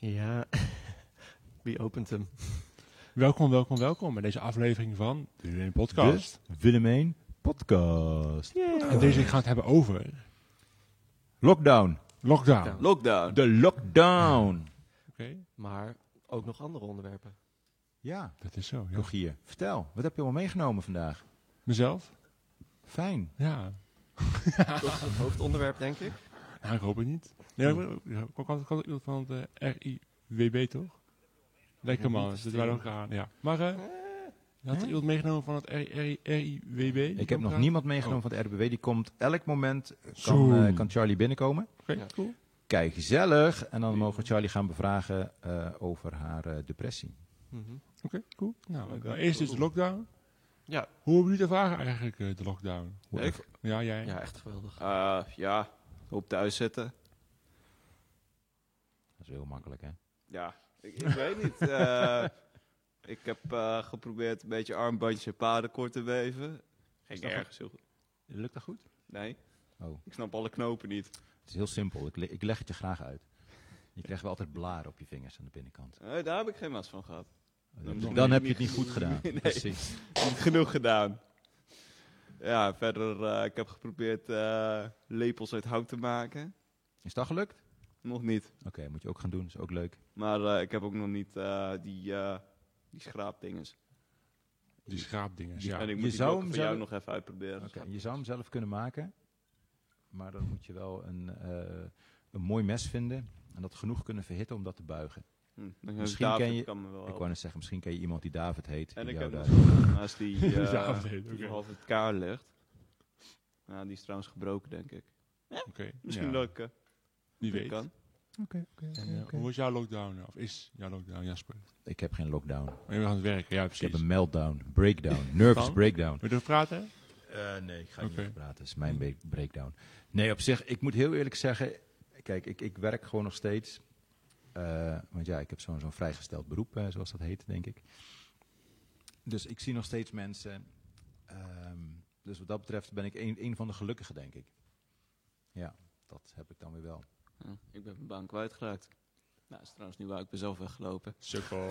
Ja, wie opent hem? Welkom bij deze aflevering van de Willem 1 Podcast. De Willem 1 Podcast. Yeah. En deze gaan we het hebben over... Lockdown. De lockdown. Okay. Maar ook nog andere onderwerpen. Ja, dat is zo. Ja. Nog hier. Vertel, wat heb je allemaal meegenomen vandaag? Mezelf. Fijn. Ja. Dat is het hoofdonderwerp, denk ik. Nou, ik hoop het niet. Nee, ik had iemand van de RIWB, toch? Lekker man, dat waren ook aan. Ja. Maar had iemand meegenomen van het RIWB? Ik heb nog niemand meegenomen van het RBW. Die komt elk moment, kan Charlie binnenkomen. Oké, ja. Cool. Kijk, gezellig. En dan mogen we Charlie gaan bevragen over haar depressie. Mm-hmm. Oké, cool. Nou, eerst is de lockdown. Ja. Hoe hebben jullie ervaren eigenlijk, de lockdown? Ja, jij? Ja, echt geweldig. Ja, op thuis zitten. Dat is heel makkelijk, hè? Ja, ik weet niet. Ik heb geprobeerd een beetje armbandjes en paardenkort te weven. Ging ergens heel goed. Lukt dat goed? Nee. Oh. Ik snap alle knopen niet. Het is heel simpel. Ik leg het je graag uit. Je krijgt wel altijd blaren op je vingers aan de binnenkant. Daar heb ik geen last van gehad. Dan heb je het niet goed gedaan. Nee, precies. Niet genoeg gedaan. Ja, verder, ik heb geprobeerd lepels uit hout te maken. Is dat gelukt? Nog niet. Oké, moet je ook gaan doen. Is ook leuk. Maar ik heb ook nog niet die schraapdinges. Die schraapdinges, ja. En ik moet die ook voor jou nog even uitproberen. Okay, je zou hem zelf kunnen maken. Maar dan moet je wel een mooi mes vinden. En dat genoeg kunnen verhitten om dat te buigen. Misschien ken je, misschien ken je iemand die David heet. En ik heb naast die die half het kaar legt. Nou, die is trouwens gebroken, denk ik. Ja, misschien dat ik niet weet. Hoe was jouw lockdown? Of is jouw lockdown, Jasper? Ik heb geen lockdown. Maar je bent aan het werken, ja precies. Ik heb een meltdown, breakdown, nervous breakdown. Wil je erover praten? Nee, ik ga niet over praten. Dat is mijn breakdown. Nee, op zich, ik moet heel eerlijk zeggen... Kijk, ik werk gewoon nog steeds... want ja, ik heb zo'n vrijgesteld beroep, zoals dat heet, denk ik. Dus ik zie nog steeds mensen. Dus wat dat betreft ben ik een van de gelukkigen, denk ik. Ja, dat heb ik dan weer wel. Ja, ik ben mijn baan kwijtgeraakt. Nou, is trouwens nu waar ik ben zelf weggelopen. Sukkel.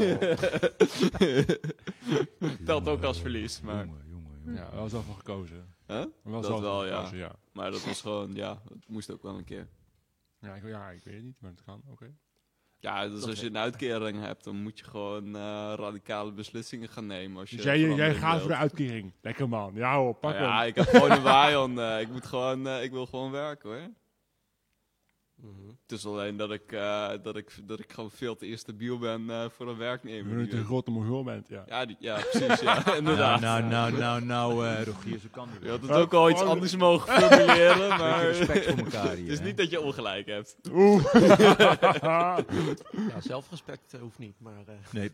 Telt ook als verlies, maar... Jongen. Ja, we hadden zelf wel gekozen. Huh? Gekozen, ja. Maar dat was gewoon, het moest ook wel een keer. Ja, ik weet het niet, maar het kan, oké. Ja, dus als je een uitkering hebt, dan moet je gewoon radicale beslissingen gaan nemen. Als je jij gaat voor de uitkering. Lekker man. Ja hoor, pak hem. Ja, ik heb gewoon een waaion. Ik wil gewoon werken hoor. Mm-hmm. Het is alleen dat ik gewoon veel te eerst debiel ben voor een werknemer. Nu je een grote mogul bent, ja. Ja, precies, ja, inderdaad. Nou, Rogier, zo kan het. Je had het ook al iets anders mogen formuleren, maar... respect voor elkaar hier. Het is niet dat je ongelijk hebt. Oeh. Ja, zelfrespect hoeft niet, maar...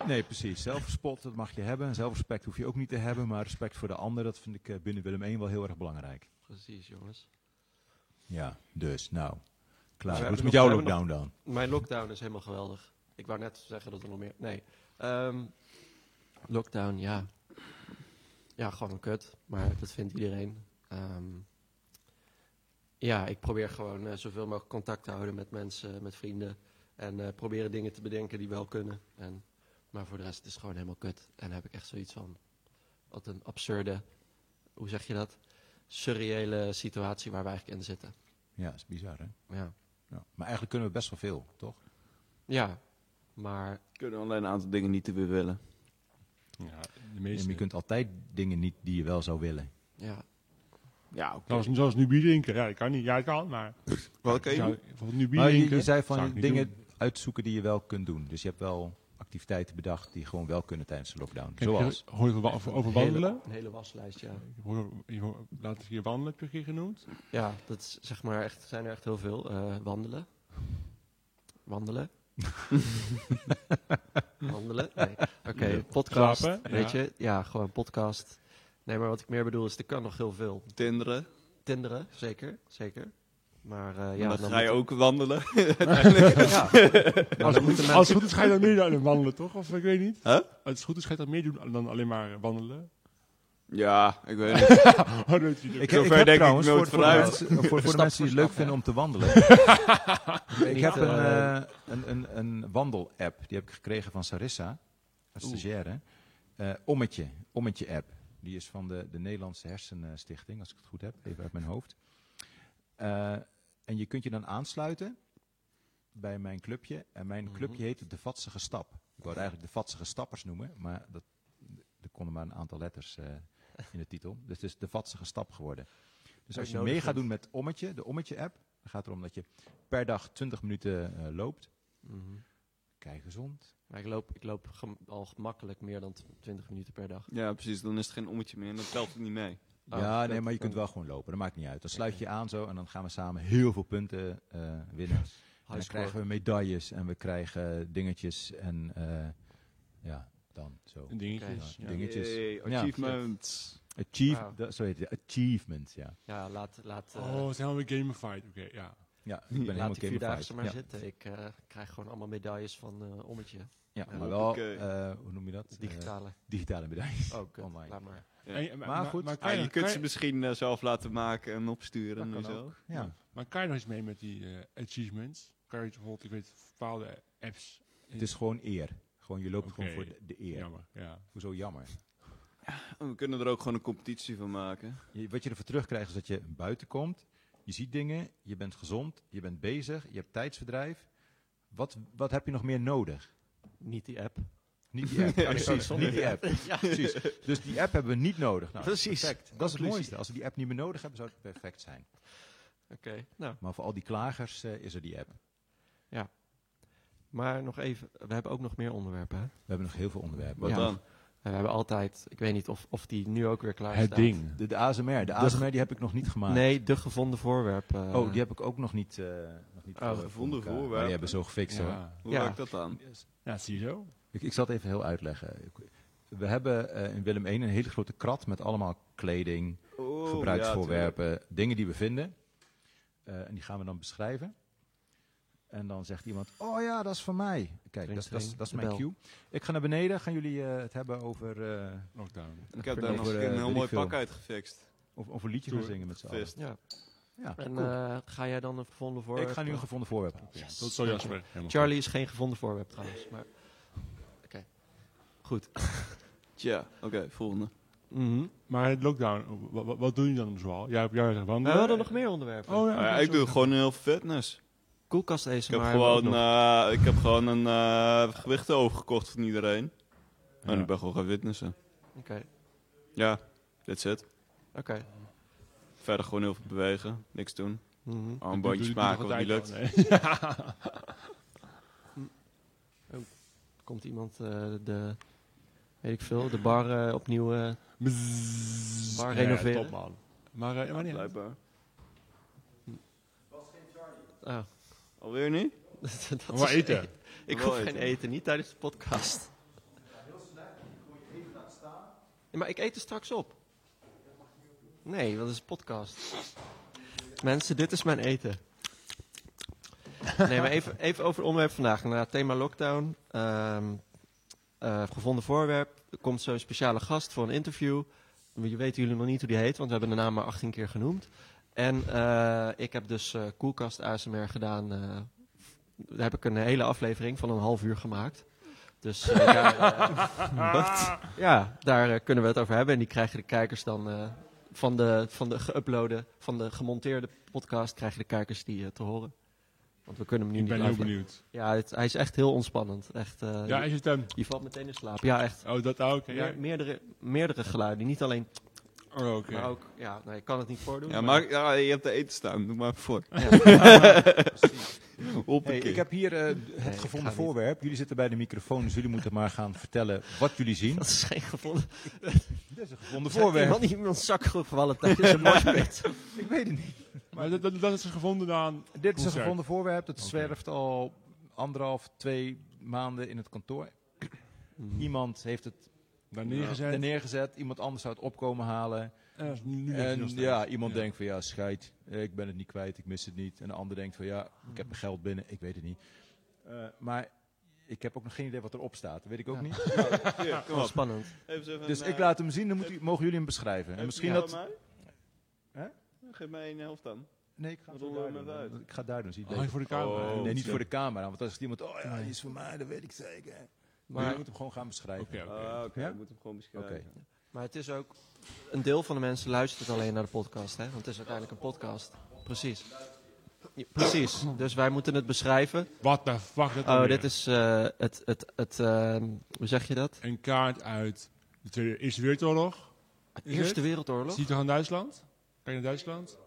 Nee, precies. Zelfspot, dat mag je hebben. Zelfrespect hoef je ook niet te hebben, maar respect voor de ander, dat vind ik binnen Willem 1 wel heel erg belangrijk. Precies, jongens. Ja, dus, nou... Klaar. Hoe is het met jouw lockdown dan? Mijn lockdown is helemaal geweldig. Ik wou net zeggen dat er nog meer... Nee. Lockdown, ja. Ja, gewoon kut. Maar dat vindt iedereen. Ja, ik probeer gewoon zoveel mogelijk contact te houden met mensen, met vrienden. En proberen dingen te bedenken die wel kunnen. Maar voor de rest is het gewoon helemaal kut. En daar heb ik echt zoiets van... Wat een absurde... Hoe zeg je dat? Surreële situatie waar we eigenlijk in zitten. Ja, dat is bizar, hè? Ja. Ja. Maar eigenlijk kunnen we best wel veel, toch? Ja, maar... kunnen alleen een aantal dingen niet te weer willen. Ja, de meeste. En je kunt altijd dingen niet die je wel zou willen. Ja, oké. Zoals nu bierdrinken. Ja, ik kan niet. Ja, ik kan, maar... Welke? Je zei van dingen uitzoeken die je wel kunt doen. Dus je hebt wel activiteiten bedacht die gewoon wel kunnen tijdens de lockdown. Zoals? Hoor je over wandelen? Een hele waslijst, ja. Laten we hier wandelen, heb je hier genoemd? Ja, dat is, zeg maar echt, zijn er echt heel veel. Wandelen. Wandelen? Nee. Oké, podcast. Slapen, weet je? Ja, gewoon podcast. Nee, maar wat ik meer bedoel is, er kan nog heel veel. Tinderen, zeker. Maar dan ga je ook wandelen. Ja. Als het goed is, ga je dan meer wandelen, toch? Of ik weet niet. Huh? Als het goed is, ga je dan meer doen dan alleen maar wandelen. Ja, ik weet het niet. Ik heb trouwens, voor de mensen die het leuk vinden om te wandelen. Ik heb een wandel-app, die heb ik gekregen van Sarissa, een stagiaire. Ommetje-app. Die is van de Nederlandse hersenstichting, als ik het goed heb, even uit mijn hoofd. En je kunt je dan aansluiten bij mijn clubje. En mijn clubje heet de Vadsige Stap. Ik wou het eigenlijk de Vadsige Stappers noemen, maar dat er konden maar een aantal letters in de titel. Dus het is de Vadsige Stap geworden. Dus als je mee gaat doen met Ommetje, de Ommetje-app, dan gaat het erom dat je per dag 20 minuten loopt. Mm-hmm. Kei gezond. Maar ik loop al makkelijk meer dan 20 minuten per dag. Ja, precies. Dan is het geen ommetje meer en dan telt het niet mee. Oh, ja, nee, maar je kunt wel gewoon lopen. Dat maakt niet uit. Dan sluit je aan zo en dan gaan we samen heel veel punten winnen. En dan krijgen we medailles en we krijgen dingetjes en ja, dan zo. Dingetjes. Ja. Dingetjes. Hey, achievements. Ja. Zo heet het. Achievements, ja. Ja, zijn we gamified. Oké, ja. Ja, ik ben helemaal 4 dagen maar zitten. Ik krijg gewoon allemaal medailles van Ommetje. Ja, maar wel, hoe noem je dat? Digitale medailles. Ook online. Laat maar. Ja. Maar goed. Maar je kunt ze misschien zelf laten maken en opsturen. Dat kan ook. Ja. Maar kan je nog eens mee met die achievements? Kan je bijvoorbeeld, ik weet, bepaalde apps... Het is gewoon eer. Gewoon, je loopt gewoon voor de eer. Jammer, ja. Hoezo jammer? Ja, we kunnen er ook gewoon een competitie van maken. Wat je ervoor terugkrijgt is dat je buiten komt... Je ziet dingen, je bent gezond, je bent bezig, je hebt tijdsverdrijf. Wat heb je nog meer nodig? Niet die app. Niet die app, precies. Niet die app. Ja. Precies. Dus die app hebben we niet nodig. Nou, precies. Perfect. Dat is het mooiste. Als we die app niet meer nodig hebben, zou het perfect zijn. Oké. Nou. Maar voor al die klagers is er die app. Ja. Maar nog even, we hebben ook nog meer onderwerpen, hè? We hebben nog heel veel onderwerpen. Wat dan? We hebben altijd, ik weet niet of die nu ook weer klaar staat. Het ding. De ASMR. De ASMR die heb ik nog niet gemaakt. Nee, de gevonden voorwerp. Die heb ik ook nog niet. Gevonden voorwerp. Maar die hebben zo gefixt hoor. Hoe werkt dat dan? Ja, zie je zo. Ik zal het even heel uitleggen. We hebben in Willem 1 een hele grote krat met allemaal kleding, gebruiksvoorwerpen, dingen die we vinden. En die gaan we dan beschrijven. En dan zegt iemand, oh ja, dat is van mij. Kijk, dat is mijn cue. Ik ga naar beneden, gaan jullie het hebben over... lockdown. Ik heb daar nog een heel mooi pak uitgefixt. Of een liedje gaan zingen met z'n allen. Ja. Ja, en ga jij dan een gevonden voorwerp? Ik ga nu een gevonden voorwerp. Yes. Dat zal Jasper. Charlie is geen gevonden voorwerp trouwens. Maar... Oké. Goed. Tja, oké, volgende. Mm-hmm. Maar het lockdown, wat doe je dan zoal? Jij hebt jouw gewandeld. We hadden nog meer onderwerpen. Oh, ja, ik doe gewoon heel fitness. Koelkast ASMR. Ik heb gewoon een gewichten overgekocht van iedereen. Ja. En ik ben gewoon gaan fitnessen. Oké. Ja, that's it. Oké. Verder gewoon heel veel bewegen. Niks doen. Mm-hmm. Armbandjes maken wat niet lukt. Komt iemand de bar opnieuw bar renoveren. Top man. Maar wanneer? Blijkbaar. Was geen Charlie. Oh. Alweer niet? Maar eten. Ik hoef geen eten, niet tijdens de podcast. Ja, heel slecht, ik moet je even laten staan. Ja, maar ik eet er straks op. Nee, dat is een podcast. Mensen, dit is mijn eten. Nee, maar even over het onderwerp vandaag. Na het thema lockdown. Gevonden voorwerp. Er komt zo'n speciale gast voor een interview. Je weet jullie nog niet hoe die heet, want we hebben de naam maar 18 keer genoemd. En ik heb dus koelkast ASMR gedaan. Daar heb ik een hele aflevering van een half uur gemaakt. Dus daar kunnen we het over hebben. En die krijgen de kijkers dan van de geüploade, van de gemonteerde podcast, krijgen de kijkers die te horen. Want we kunnen hem nu niet heel benieuwd. Ja, hij is echt heel ontspannend. Echt, je valt meteen in slaap. Ja, echt. Oh, dat ook. Ja, meerdere geluiden, niet alleen... Oh, okay. Maar ook, ik kan het niet voordoen. Ja, maar je hebt de eten staan, doe maar voor. Ja. Hey, ik heb hier het gevonden voorwerp. Jullie zitten bij de microfoon, dus jullie moeten maar gaan vertellen wat jullie zien. Dat is geen gevonden. Dit is een gevonden voorwerp. Ik had niet iemand zak gevallen tijdens een moshpit. Ik weet het niet. Maar dat is gevonden aan. Dit is een gevonden voorwerp. Dat zwerft al 1,5-2 maanden in het kantoor. Iemand heeft het. Neergezet. Iemand anders zou het opkomen halen. Iemand denkt van schijt. Ik ben het niet kwijt, ik mis het niet. En de ander denkt van ik heb mijn geld binnen, ik weet het niet. Maar Ik heb ook nog geen idee wat erop staat. Dat weet ik ook niet. Nou, ja, kom op. Spannend. Even dus ik laat hem zien, dan mogen jullie hem beschrijven. En misschien dat... Mij? Hè? Geef mij een helft dan. Nee, ik ga daar doen. Oh, voor de camera. Oh, nee, niet voor de camera. Want als iemand... Oh ja, die is voor mij, dat weet ik zeker. Maar je moet hem gewoon gaan beschrijven. Oké, je moet hem gewoon beschrijven. Okay. Ja. Maar het is ook... Een deel van de mensen luistert alleen naar de podcast, hè? Want het is uiteindelijk een podcast. Precies. Ja, precies, dus wij moeten het beschrijven. Wat de fuck? Dit is hoe zeg je dat? Een kaart uit de Eerste Wereldoorlog. Eerste Wereldoorlog? Ziet u toch aan Duitsland? Kan je naar Duitsland?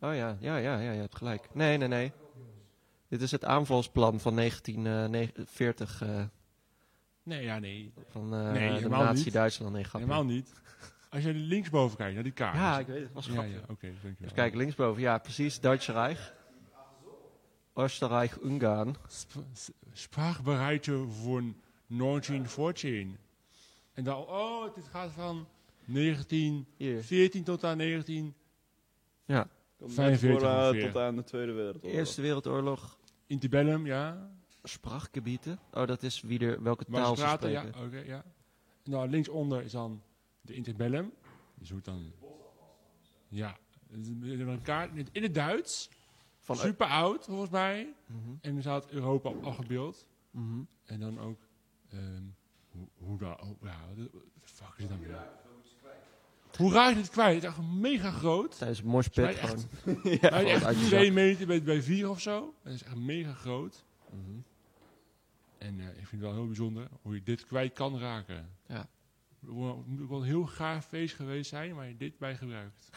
Oh ja, je hebt gelijk. Nee. Dit is het aanvalsplan van 1940. Nee. Van Nazi-Duitsland. Nee, helemaal niet. Als je linksboven kijkt naar die kaart. Ja, ik weet het. Was grappig. Ja. Okay, dus kijk, linksboven. Ja, precies. Duitse Reich. Oostenrijk-Ungarn. Sprachbereidje van 1914. En dan, dit gaat van 1914 tot aan 1945. Tot aan de Tweede Wereldoorlog. Eerste Wereldoorlog. Interbellum, ja. Sprachgebieden. Dat is welke taal ze spreken. Ja, oké. Nou, linksonder is dan de interbellum. Dus hoe het dan... Ja. Een kaart in het Duits. Van super oud, volgens mij. Mm-hmm. En er staat Europa op afgebeeld. Mm-hmm. En dan ook... hoe dan... fuck is het dan weer? Hoe raak je dit kwijt? Het is echt mega groot. Tijdens een morspit gewoon. Hij is echt 2 meter bij 4 of zo. Het is echt mega groot. Mm-hmm. En ik vind het wel heel bijzonder hoe je dit kwijt kan raken. Ja. Het moet wel een heel gaaf feest geweest zijn, maar je dit bij gebruikt.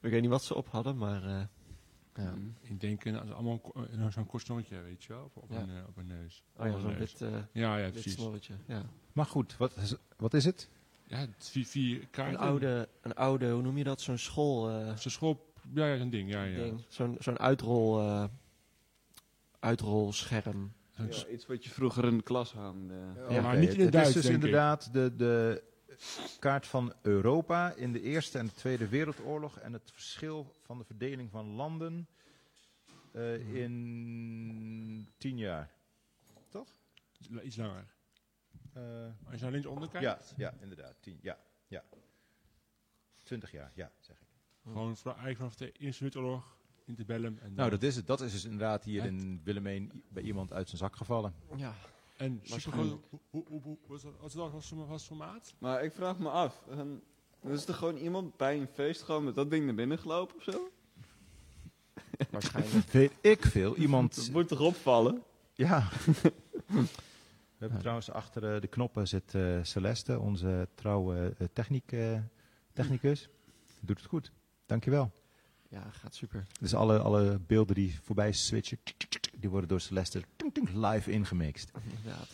Ik weet niet wat ze op hadden, maar... Ik denk allemaal zo'n kort snorretje, weet je wel, op een neus. Oh ja, zo'n wit snorretje. Ja. Maar goed, wat is het? Ja, het 4 kaarten. Een oude, hoe noem je dat, zo'n school... zo'n school, zo'n ding, ding. Zo'n uitrolscherm. Ja, iets wat je vroeger in de klas hangde. Ja, maar niet in het Duits, denk ik. Het is dus inderdaad de kaart van Europa in de Eerste en de Tweede Wereldoorlog en het verschil van de verdeling van landen in 10 jaar. Toch? Iets langer. Als je naar linksonder kijkt? Ja, inderdaad. 10, 20 jaar, zeg ik. Gewoon eigenlijk vanaf de Eerste Wereldoorlog. Interbellum. Nou, dat is het. Dat is dus inderdaad hier in Willem 1 bij iemand uit zijn zak gevallen. Ja. En wat was formaat? Maar ik vraag me af, is er gewoon iemand bij een feest gewoon met dat ding naar binnen gelopen of zo? Waarschijnlijk. Weet ik veel. Iemand... Dat moet toch opvallen? Ja. We hebben trouwens achter de knoppen zit Celeste, onze trouwe technicus. Doet het goed. Dankjewel. Ja, gaat super. Dus alle beelden die voorbij switchen, die worden door Celeste live ingemixt. Inderdaad.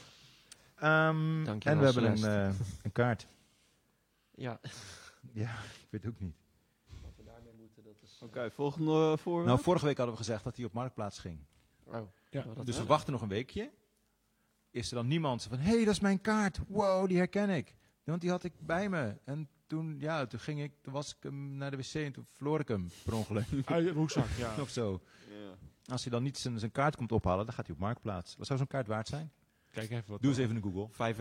En we hebben een kaart. Ja. Ja, ik weet het ook niet. Wat we daarmee moeten, dat is... Oké, volgende voorbeeld. Nou, vorige week hadden we gezegd dat hij op Marktplaats ging. Oh. Ja. Dus we wachten nog een weekje. Is er dan niemand van, hey, dat is mijn kaart. Wow, die herken ik. Want die had ik bij me. En toen ging ik, toen was ik hem naar de wc en toen verloor ik hem per ongeluk. Uit de broekzak, ja. Of zo. Ja. Als hij dan niet zijn kaart komt ophalen, dan gaat hij op Marktplaats. Wat zou zo'n kaart waard zijn? Kijk even wat. Doe eens even in Google.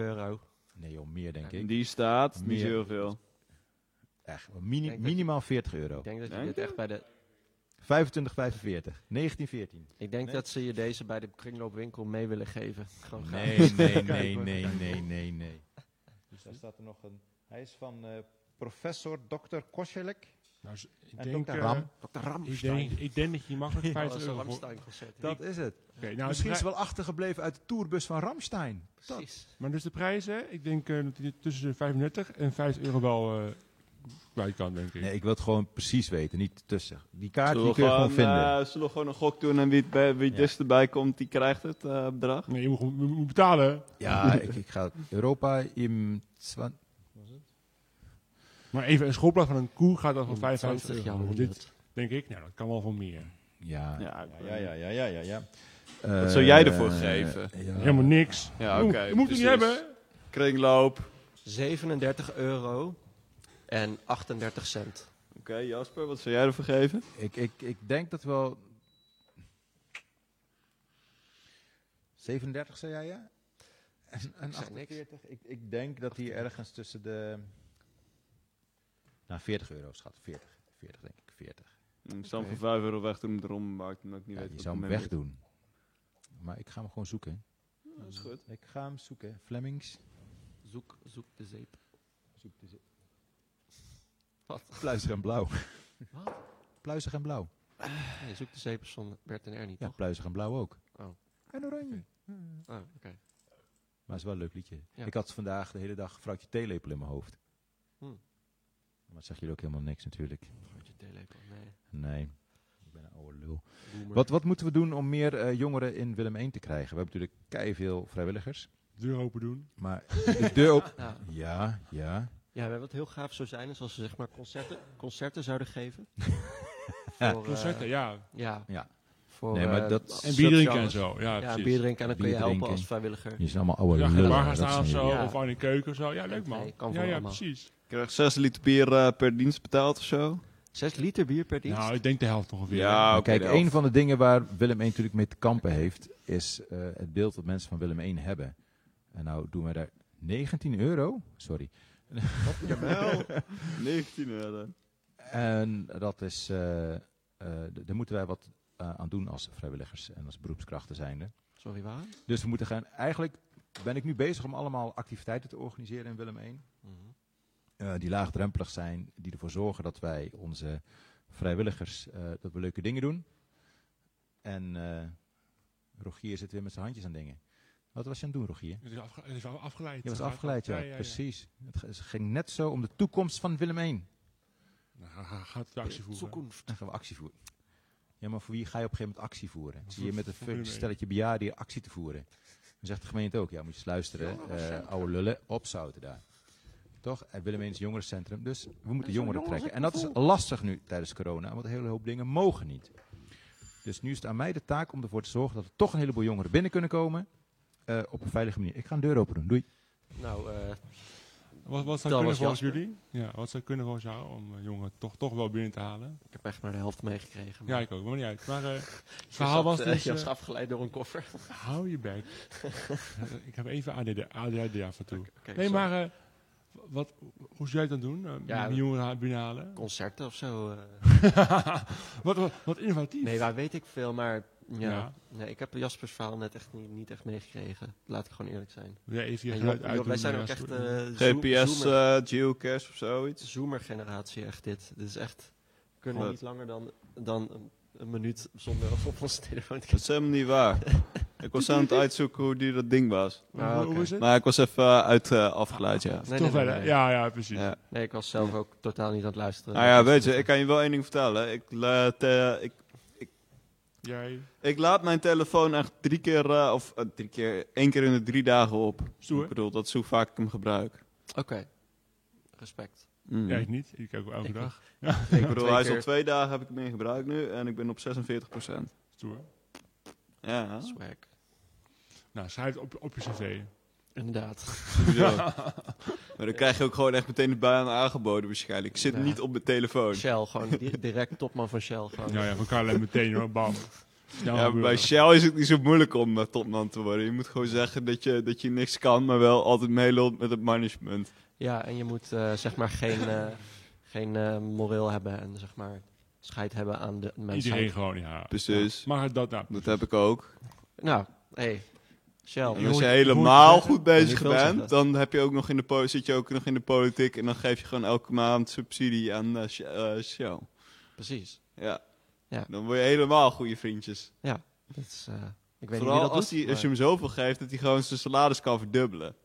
€5. Nee joh, meer denk ik. Die staat niet heel veel. Echt, minimaal €40. Ik denk dat je dit echt bij de... 25,45. 1914. Ik denk dat ze je deze bij de kringloopwinkel mee willen geven. Nee. Dus daar staat er nog een... Hij is van... professor Dr. Koschelik. Nou, Dr. Ramstein. Ik denk dat je makkelijk €50 gezet. Dat is het. Okay, nou, misschien is het wel achtergebleven uit de tourbus van Ramstein. Precies. Dat. Maar dus de prijzen, ik denk dat hij tussen de €35 en €50 wel kwijt kan, denk ik. Nee, ik wil het gewoon precies weten, niet tussen. Die kaart die kun je gewoon vinden. Zullen we gewoon een gok doen en wie des erbij komt, die krijgt het bedrag? Nee, je moet betalen. Ja, ik ga Europa in... Maar even een schoolplaat van een koe gaat dan voor €55. Dit denk ik, nou dat kan wel voor meer. Ja. Wat zou jij ervoor geven? Helemaal niks. Ja, oké. Je moet het niet hebben. Kringloop. €37 en €38. Oké, Jasper, wat zou jij ervoor geven? Ik denk dat wel 37, zei jij ja? En 48, ik denk dat die ergens tussen de... Nou, €40 schat. 40 denk ik, 40. Ik zou hem voor €5 wegdoen, daarom maakt hem ook niet weet. Je zou hem wegdoen. Maar ik ga hem gewoon zoeken. Ja, dat is goed. Ik ga hem zoeken. Flemings. Zoek de zeep. Zoek de zeep. Wat? Pluizig en blauw. Wat? Pluizig en blauw. Nee, zoek de zeep zonder Bert en Ernie, toch? Ja, pluizig en blauw ook. Oh. En oranje. Okay. Oh, okay. Maar het is wel een leuk liedje. Ja. Ik had vandaag de hele dag vrouwtje theelepel in mijn hoofd. Maar dat zeg jullie ook helemaal niks natuurlijk. Vrouwtje theelepel, nee. Ik ben een oude lul. Wat moeten we doen om meer jongeren in Willem 1 te krijgen? We hebben natuurlijk keiveel vrijwilligers. Deur open doen. Maar de deur open... Ja. Ja, wat het heel gaaf zou zijn is als ze zeg maar concerten zouden geven. Voor, concerten, ja. Voor, nee, maar dat en bier drinken en zo. Ja, bier drinken en dan kun je helpen als vrijwilliger. Je is allemaal oude lullen. Bar gaan staan of zo, of aan de keuken of zo. Ja, leuk man. Ja, precies. Ik krijg 6 liter bier per dienst betaald of zo. 6 liter bier per dienst? Nou, ik denk de helft ongeveer. Ja, okay, kijk, een van de dingen waar Willem 1 natuurlijk mee te kampen heeft, is het beeld dat mensen van Willem 1 hebben. En nou doen wij daar €19. Sorry. Jawel, €19. En dat is, daar moeten wij wat aan doen als vrijwilligers en als beroepskrachten zijnde. Sorry, waar? Dus we moeten gaan, eigenlijk ben ik nu bezig om allemaal activiteiten te organiseren in Willem 1. Mm-hmm. Die laagdrempelig zijn, die ervoor zorgen dat wij onze vrijwilligers, dat we leuke dingen doen. En Rogier zit weer met zijn handjes aan dingen. Wat was je aan het doen, Rogier? Het is afgeleid. Je was afgeleid, ja, precies. Het ging net zo om de toekomst van Willem 1. Nou, gaat de actie voeren. Toekomst. Dan gaan we actie voeren. Ja, maar voor wie ga je op een gegeven moment actie voeren? Zie je met een stelletje bejaarden hier actie te voeren? Dan zegt de gemeente ook, ja, moet je eens luisteren. Oude lullen, opzouten daar. Toch? En Willem 1 is jongerencentrum, dus we moeten jongeren trekken. En dat is lastig nu tijdens corona, want een hele hoop dingen mogen niet. Dus nu is het aan mij de taak om ervoor te zorgen dat er toch een heleboel jongeren binnen kunnen komen. Op een veilige manier. Ik ga een deur open doen. Doei. Nou, wat zou kunnen volgens jullie? Ja, wat zou kunnen volgens jou om jongeren toch wel binnen te halen? Ik heb echt maar de helft meegekregen. Ja, ik ook. Maar niet uit. Maar verhaal was dus... Je was afgeleid door een koffer. Hou je bek. Ik heb even ADHD af en toe. Okay, nee, sorry. Maar... hoe zou je dat doen? Jongeren binnenhalen? Concerten of zo. Wat innovatief. Nee, waar weet ik veel, maar... Ja. Nee, ik heb Jaspers verhaal net echt niet echt meegekregen. Laat ik gewoon eerlijk zijn. Ja, even wij zijn ook echt... GPS, geocache of zoiets. Zoomer-generatie, echt dit. Dit is echt... Kunnen we niet langer dan een minuut zonder op onze telefoon te kijken. Dat is helemaal niet waar. Ik was aan het uitzoeken hoe duur dat ding was. Ah, okay. Is het? Maar ik was even afgeleid, ja. Nee. Ja, precies. Ja. Nee, ik was zelf ook totaal niet aan het luisteren. Nou ja, weet je, ik kan je wel één ding vertellen. Ik laat mijn telefoon echt 1 keer in de 3 dagen op. Stoer. Ik bedoel, dat is hoe vaak ik hem gebruik. Oké. Respect. Ja, ik niet. Ik kijk ook elke dag. Ja. Ik bedoel, hij is al 2 dagen heb ik hem in gebruik nu en ik ben op 46%. Stoer. Ja. Swag. Nou, schrijf het op je cv. Inderdaad. Ja. Maar dan krijg je ook gewoon echt meteen de baan aangeboden waarschijnlijk. Ik zit niet op mijn telefoon. Shell, gewoon direct topman van Shell. Gewoon. Ja, van KLM meteen hoor, bam. Ja, bij Shell is het niet zo moeilijk om topman te worden. Je moet gewoon zeggen dat je niks kan, maar wel altijd meeloopt met het management. Ja, en je moet zeg maar geen moreel hebben en zeg maar... Scheid hebben aan de mensen. Iedereen gewoon, ja. Precies. Ja, maar dat heb ik ook. Nou, hey. Shell. En als je helemaal goed bezig bent, dan heb je ook nog zit je ook nog in de politiek en dan geef je gewoon elke maand subsidie aan Shell. Precies. Ja. Dan word je helemaal goede vriendjes. Ja. Dat is, ik weet vooral niet als, doet, als je hem zoveel geeft, dat hij gewoon zijn salaris kan verdubbelen.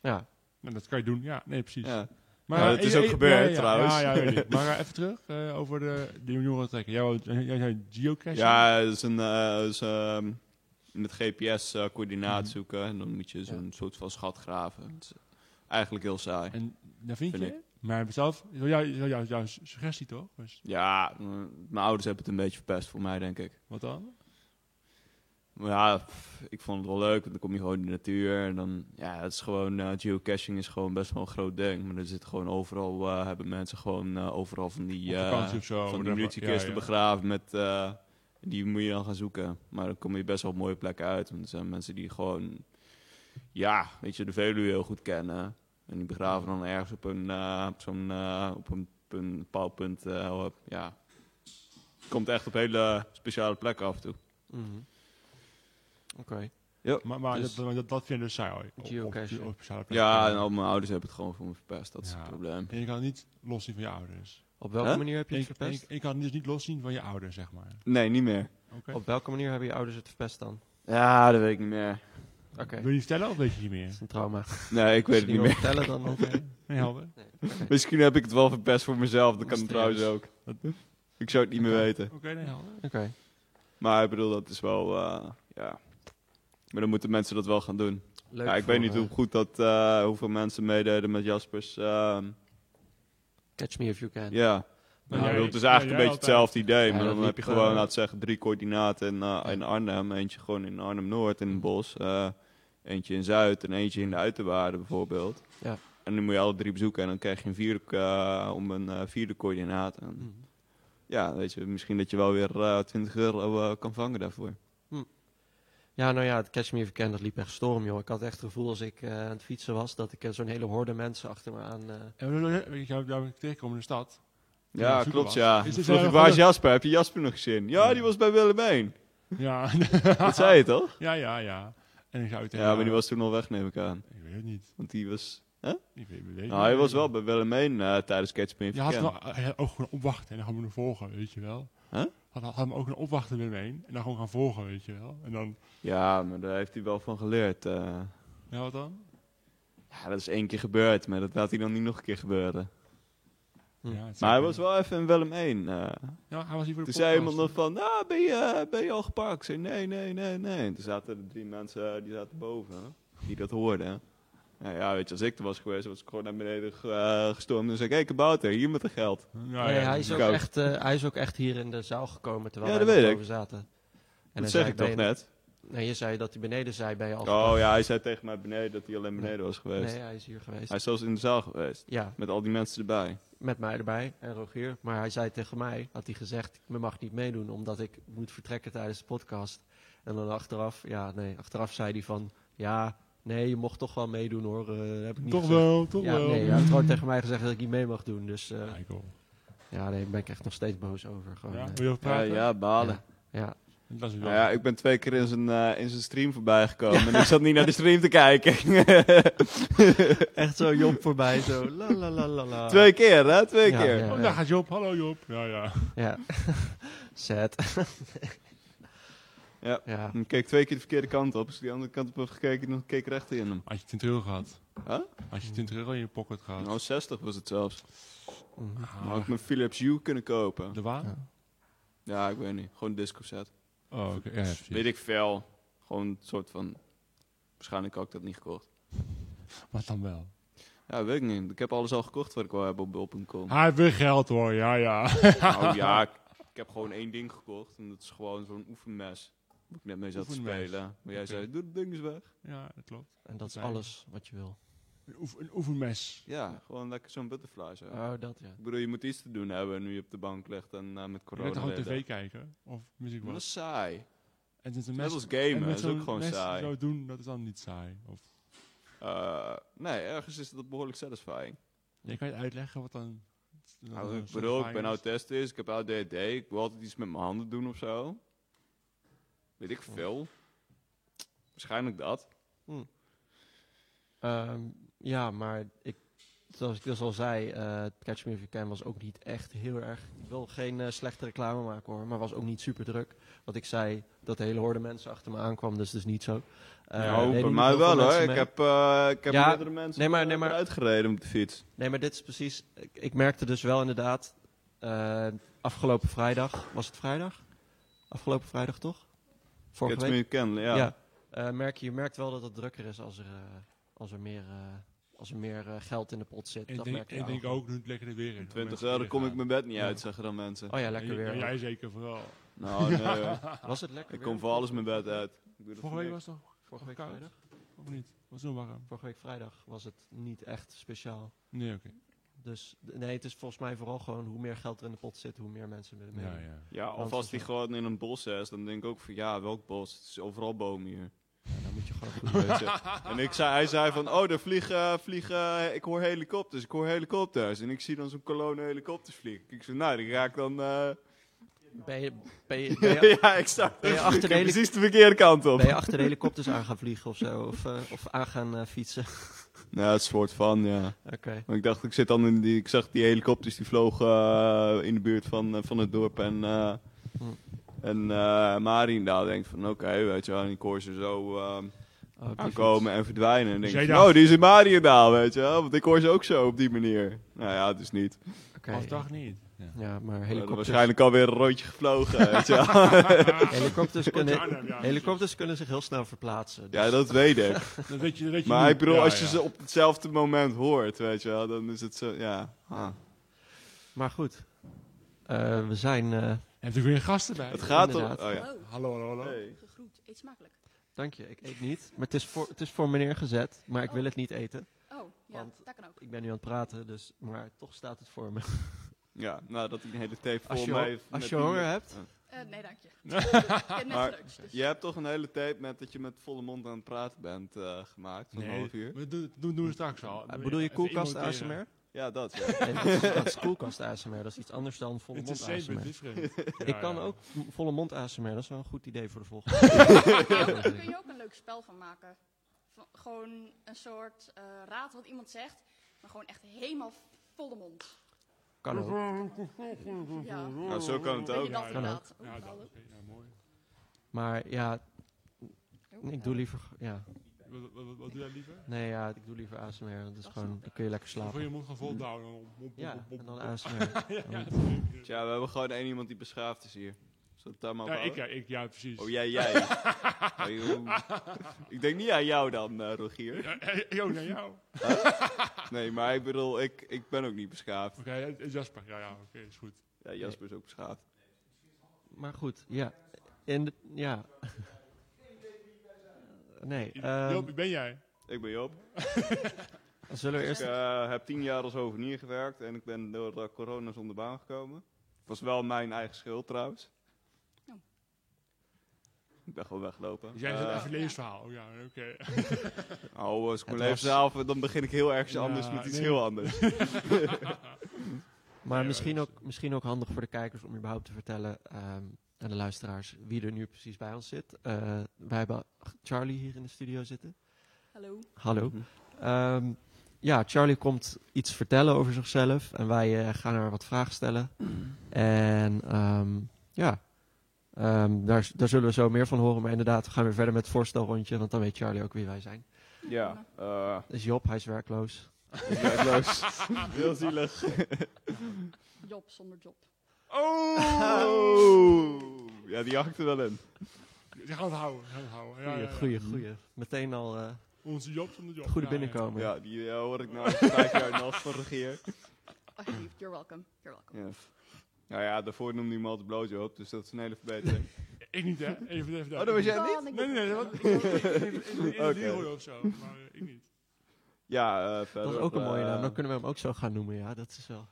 Ja. En dat kan je doen, ja. Nee, precies. Ja. Maar dat is ook gebeurd trouwens. Maar even terug over de jongeren trekken. Jij zei geocaching? Ja, dat is met GPS coördinaat zoeken. En dan moet je zo'n soort van schat graven. Dat is eigenlijk heel saai. En dat vind je? Ik. Maar zelf, jouw suggestie toch? Dus ja, mijn ouders hebben het een beetje verpest voor mij, denk ik. Wat dan? Maar ja, ik vond het wel leuk, want dan kom je gewoon in de natuur en dan, ja, het is gewoon, geocaching is gewoon best wel een groot ding, maar er zit gewoon overal, hebben mensen gewoon overal van die militiekisten begraven met Die moet je dan gaan zoeken. Maar dan kom je best wel op mooie plekken uit. Want er zijn mensen die gewoon... Ja, weet je, de Veluwe heel goed kennen. En die begraven dan ergens op een bepaald punt. Ja. Komt echt op hele speciale plekken af en toe. Mm-hmm. Oké. Okay. Ja, maar dus dat vinden dus zij op speciale plekken. Ja, en al mijn ouders hebben het gewoon voor me verpest. Dat is het probleem. En je kan het niet loszien van je ouders. Op welke manier heb je het verpest? Ik kan het dus niet loszien van je ouders, zeg maar. Nee, niet meer. Okay. Op welke manier hebben je ouders het verpest dan? Ja, dat weet ik niet meer. Okay. Wil je vertellen of weet je niet meer? Dat is een trauma. Nee, ik weet het niet meer. Vertellen dan ook. Nee, Albert. Nee, okay. Misschien heb ik het wel verpest voor mezelf. Dat kan trouwens ook. Ik zou het niet meer weten. Oké, nee, Albert. Okay. Maar ik bedoel, dat is wel... ja. Maar dan moeten mensen dat wel gaan doen. Leuk, ja, ik weet niet hoe goed dat... hoeveel mensen meededen met Jaspers. Catch Me If You Can. Ja. Nou, ja, het is eigenlijk een beetje hetzelfde idee. Ja, maar dan heb je gewoon, laten zeggen, 3 coördinaten in Arnhem. Eentje gewoon in Arnhem-Noord in het bos. Eentje in Zuid en eentje in de Uiterwaarden bijvoorbeeld. Ja. En dan moet je alle 3 bezoeken. En dan krijg je een 4e om een 4e coördinaat. En, ja, weet je, misschien dat je wel weer €20 kan vangen daarvoor. Ja, nou ja, het Catch Me If You Can, dat liep echt storm, joh. Ik had echt het gevoel als ik aan het fietsen was, dat ik zo'n hele horde mensen achter me aan... En ik jou tegenkomen in de stad. Ja, klopt, was. Ja. Waar is Jasper? Heb je Jasper nog gezien? Ja, die was bij Willem 1. Ja. Dat zei je toch? Ja. En ik zou het maar die was toen al weg, neem ik aan. Ik weet het niet. Want die was... Huh? Hij was wel bij Willem 1 tijdens Catch Me If You Can. Hij had ook gewoon opwachten en dan gaan we hem volgen, weet je wel. Huh? Had hem ook een opwachten weer heen en dan gewoon gaan volgen, weet je wel. En dan... Ja, maar daar heeft hij wel van geleerd. Ja, wat dan? Ja, dat is 1 keer gebeurd, maar dat laat hij dan niet nog een keer gebeuren. Ja, maar hij was wel even in Willem 1. Ja, hij was hier voor de podcast. Toen zei iemand nog van, ben je al gepakt? Ik zei, nee. En toen zaten er 3 mensen, die zaten boven, die dat hoorden. Nou ja, weet je, als ik er was geweest, was ik gewoon naar beneden gestormd en zei ik, hey, kabouter, hier met de geld. Nee, hij is ook echt hier in de zaal gekomen terwijl wij erover zaten. En dat zeg ik toch net? Nee, je zei dat hij beneden zei bij je al. Oh ja, hij zei tegen mij beneden dat hij alleen beneden was geweest. Nee, hij is hier geweest. Hij is zelfs in de zaal geweest. Ja. Met al die mensen erbij. Met mij erbij en Rogier. Maar hij zei tegen mij, had hij gezegd, ik mag niet meedoen omdat ik moet vertrekken tijdens de podcast. En dan achteraf zei hij van, nee, je mocht toch wel meedoen hoor. Heb ik niet toch wel. Nee, hij heeft gewoon tegen mij gezegd dat ik niet mee mag doen. Dus, daar ben ik echt nog steeds boos over. Gewoon, balen. Ja. Dat is ik ben 2 keer in zijn stream voorbij gekomen. En ik zat niet naar de stream te kijken. Echt zo Job voorbij, zo. La, la, la, la. 2 keer, hè? 2 keer. Ja, daar gaat Job. Hallo Job. Ja. Sad. Ja. Ik keek 2 keer de verkeerde kant op. Als ik die andere kant op heb gekeken, dan keek ik recht in hem. Had je €20 gehad? Huh? Had je €20 in je pocket gehad? Nou, 60 was het zelfs. Dan had ik mijn Philips Hue kunnen kopen. De waar? Ja, ik weet niet. Gewoon disco set. Oh, oké. Ja, weet ik veel. Gewoon een soort van... Waarschijnlijk had ik dat niet gekocht. Wat dan wel? Ja, weet ik niet. Ik heb alles al gekocht wat ik wil hebben op een kom. Hij heeft weer geld hoor, Nou ja, ik heb gewoon 1 ding gekocht. En dat is gewoon zo'n oefenmes. Moet ik net mee zat te spelen. Maar jij zei, doe het ding eens weg. Ja, dat klopt. En dat is alles wat je wil. Een oefenmes. Ja, gewoon lekker zo'n butterfly zo. Oh, dat ja. Ik bedoel, je moet iets te doen hebben nu je op de bank ligt en met corona. Je kunt gewoon tv kijken of muziek wat. Dat is saai. En het is net als gamen, dat is ook gewoon saai. Zo doen, dat is dan niet saai. Of? Nee, ergens is dat behoorlijk satisfying. Ja, kan je uitleggen wat dan... ik bedoel, ik ben autistisch, ik heb ADHD, ik wil altijd iets met mijn handen doen of zo. Weet ik veel. Waarschijnlijk dat. Ja, maar zoals ik dus al zei, Catch Me If You Can was ook niet echt heel erg... Ik wil geen slechte reclame maken hoor, maar was ook niet super druk. Want ik zei dat de hele horde mensen achter me aankwam, dus dat is niet zo. Bij mij wel hoor. Ik heb meerdere mensen uitgereden op de fiets. Nee, maar dit is precies... Ik merkte dus wel inderdaad, afgelopen vrijdag... Was het vrijdag? Afgelopen vrijdag toch? Catch Me If You Can, ja. Je merkt wel dat het drukker is als er meer geld in de pot zit. Ik denk ook, nu het lekker weer in. €20 kom ik mijn bed niet uit, zeggen dan mensen. Oh ja, lekker weer. Jij zeker vooral. Nou, nee hoor. Was het lekker weer? Ik kom voor alles mijn bed uit. Vorige week was het toch? Vorige week vrijdag? Of niet? Was het zo warm? Vorige week vrijdag was het niet echt speciaal. Nee, oké. Dus nee, het is volgens mij vooral gewoon hoe meer geld er in de pot zit, hoe meer mensen willen meedoen. Ja, of als die gewoon in een bos is, dan denk ik ook van ja, welk bos? Het is overal bomen hier. Ja, dan moet je gewoon goed weten. En hij zei van, oh, daar vliegen, ik hoor helikopters. En ik zie dan zo'n kolonne helikopters vliegen. Ik zei, nou, die raak dan... Ben je ja, exact. Ben je achter precies de verkeerde kant op. Ben je achter de helikopters aan gaan vliegen of zo? Of aan gaan fietsen? Nou, het is soort van, ja. Okay. Maar ik dacht, ik zag die helikopters die vlogen in de buurt van het dorp en Mariëndaal denkt van oké, weet je wel, en ik hoor ze zo aankomen en verdwijnen. En denk ik, die is in Mariëndaal, weet je wel, want ik hoor ze ook zo op die manier. Nou ja, het is niet. Okay. Of toch niet. Ja, maar helikopters... Waarschijnlijk alweer een rondje gevlogen, weet je wel. Helikopters kunnen zich heel snel verplaatsen. Dus. Ja, dat weet ik. dat weet je maar ik bedoel, als je ze op hetzelfde moment hoort, weet je wel, dan is het zo, ja. Maar goed, we zijn... Heb je weer gasten bij? Het gaat om... Oh, ja. Hallo. Hey. Gegroet, eet smakelijk. Dank je, ik eet niet. Maar het is voor meneer gezet, maar ik wil het niet eten. Oh, ja, want dat kan ook. Ik ben nu aan het praten, dus, maar toch staat het voor me. Ja, nou dat ik een hele tape vol mee... Als je honger hebt? Nee, dank je. Je hebt toch een hele tape met dat je met volle mond aan het praten bent gemaakt van een half uur? Nee, doen we straks al. Bedoel je koelkast ASMR? Ja, dat. Ja. Dat is koelkast ASMR, dat is iets anders dan volle mond ASMR. Ik kan ook volle mond ASMR, dat is wel een goed idee voor de volgende. Daar kun je ook een leuk spel van maken. Gewoon een soort raad wat iemand zegt, maar gewoon echt helemaal volle mond. Kan ook. Ja. Nou, zo kan het ook. Mooi. Maar ja, ik doe liever... Ja. Wat doe jij liever? Nee, ja, ik doe liever ASMR. Dat is gewoon, dan kun je lekker slapen. Voor je mond gaan vol down. Ja, en dan ASMR. Tja, we hebben gewoon één iemand die beschaafd is hier. Ja, precies. Oh, jij. Ik denk niet aan jou dan, Rogier. Jo, naar jou. Nee, maar ik bedoel, ik ben ook niet beschaafd. Oké, Jasper. Ja, oké, is goed. Ja, Jasper is ook beschaafd. Maar goed, ja. Ja. Nee. Joop, ben jij? Ik ben Joop. Zullen we eerst... Ik heb 10 jaar als hovenier gewerkt en ik ben door corona zonder baan gekomen. Was wel mijn eigen schuld trouwens. Ik ben gewoon weglopen. Dus jij is een levensverhaal. Oh, ja, oké. Oh, als ik mijn levensverhaal, dan begin ik heel ergens anders met iets heel anders. Maar misschien ook handig voor de kijkers om überhaupt te vertellen aan de luisteraars wie er nu precies bij ons zit. Wij hebben Charlie hier in de studio zitten. Hallo. Ja, Charlie komt iets vertellen over zichzelf en wij gaan haar wat vragen stellen. En ja... daar zullen we zo meer van horen, maar inderdaad, we gaan weer verder met het voorstelrondje, want dan weet Charlie ook wie wij zijn. Ja. Dus Job, hij is werkloos. Heel zielig. Job zonder job. Oh! Ja, die hakte wel in. Die gaan het houden. Goeie. Meteen al... Onze Job zonder job. Goede binnenkomen. Ja, die hoor ik nou 5 jaar en half van regeer. Alsjeblieft, you're welcome. Yeah. Nou ja, daarvoor noemde hij me altijd blootje, dus dat is een hele verbetering. Ik niet, hè? Even oh, dat was jij niet? Nee. Of zo, maar ik niet. Ja, verder. Dat is ook een mooie naam, dan kunnen we hem ook zo gaan noemen, ja, dat is wel...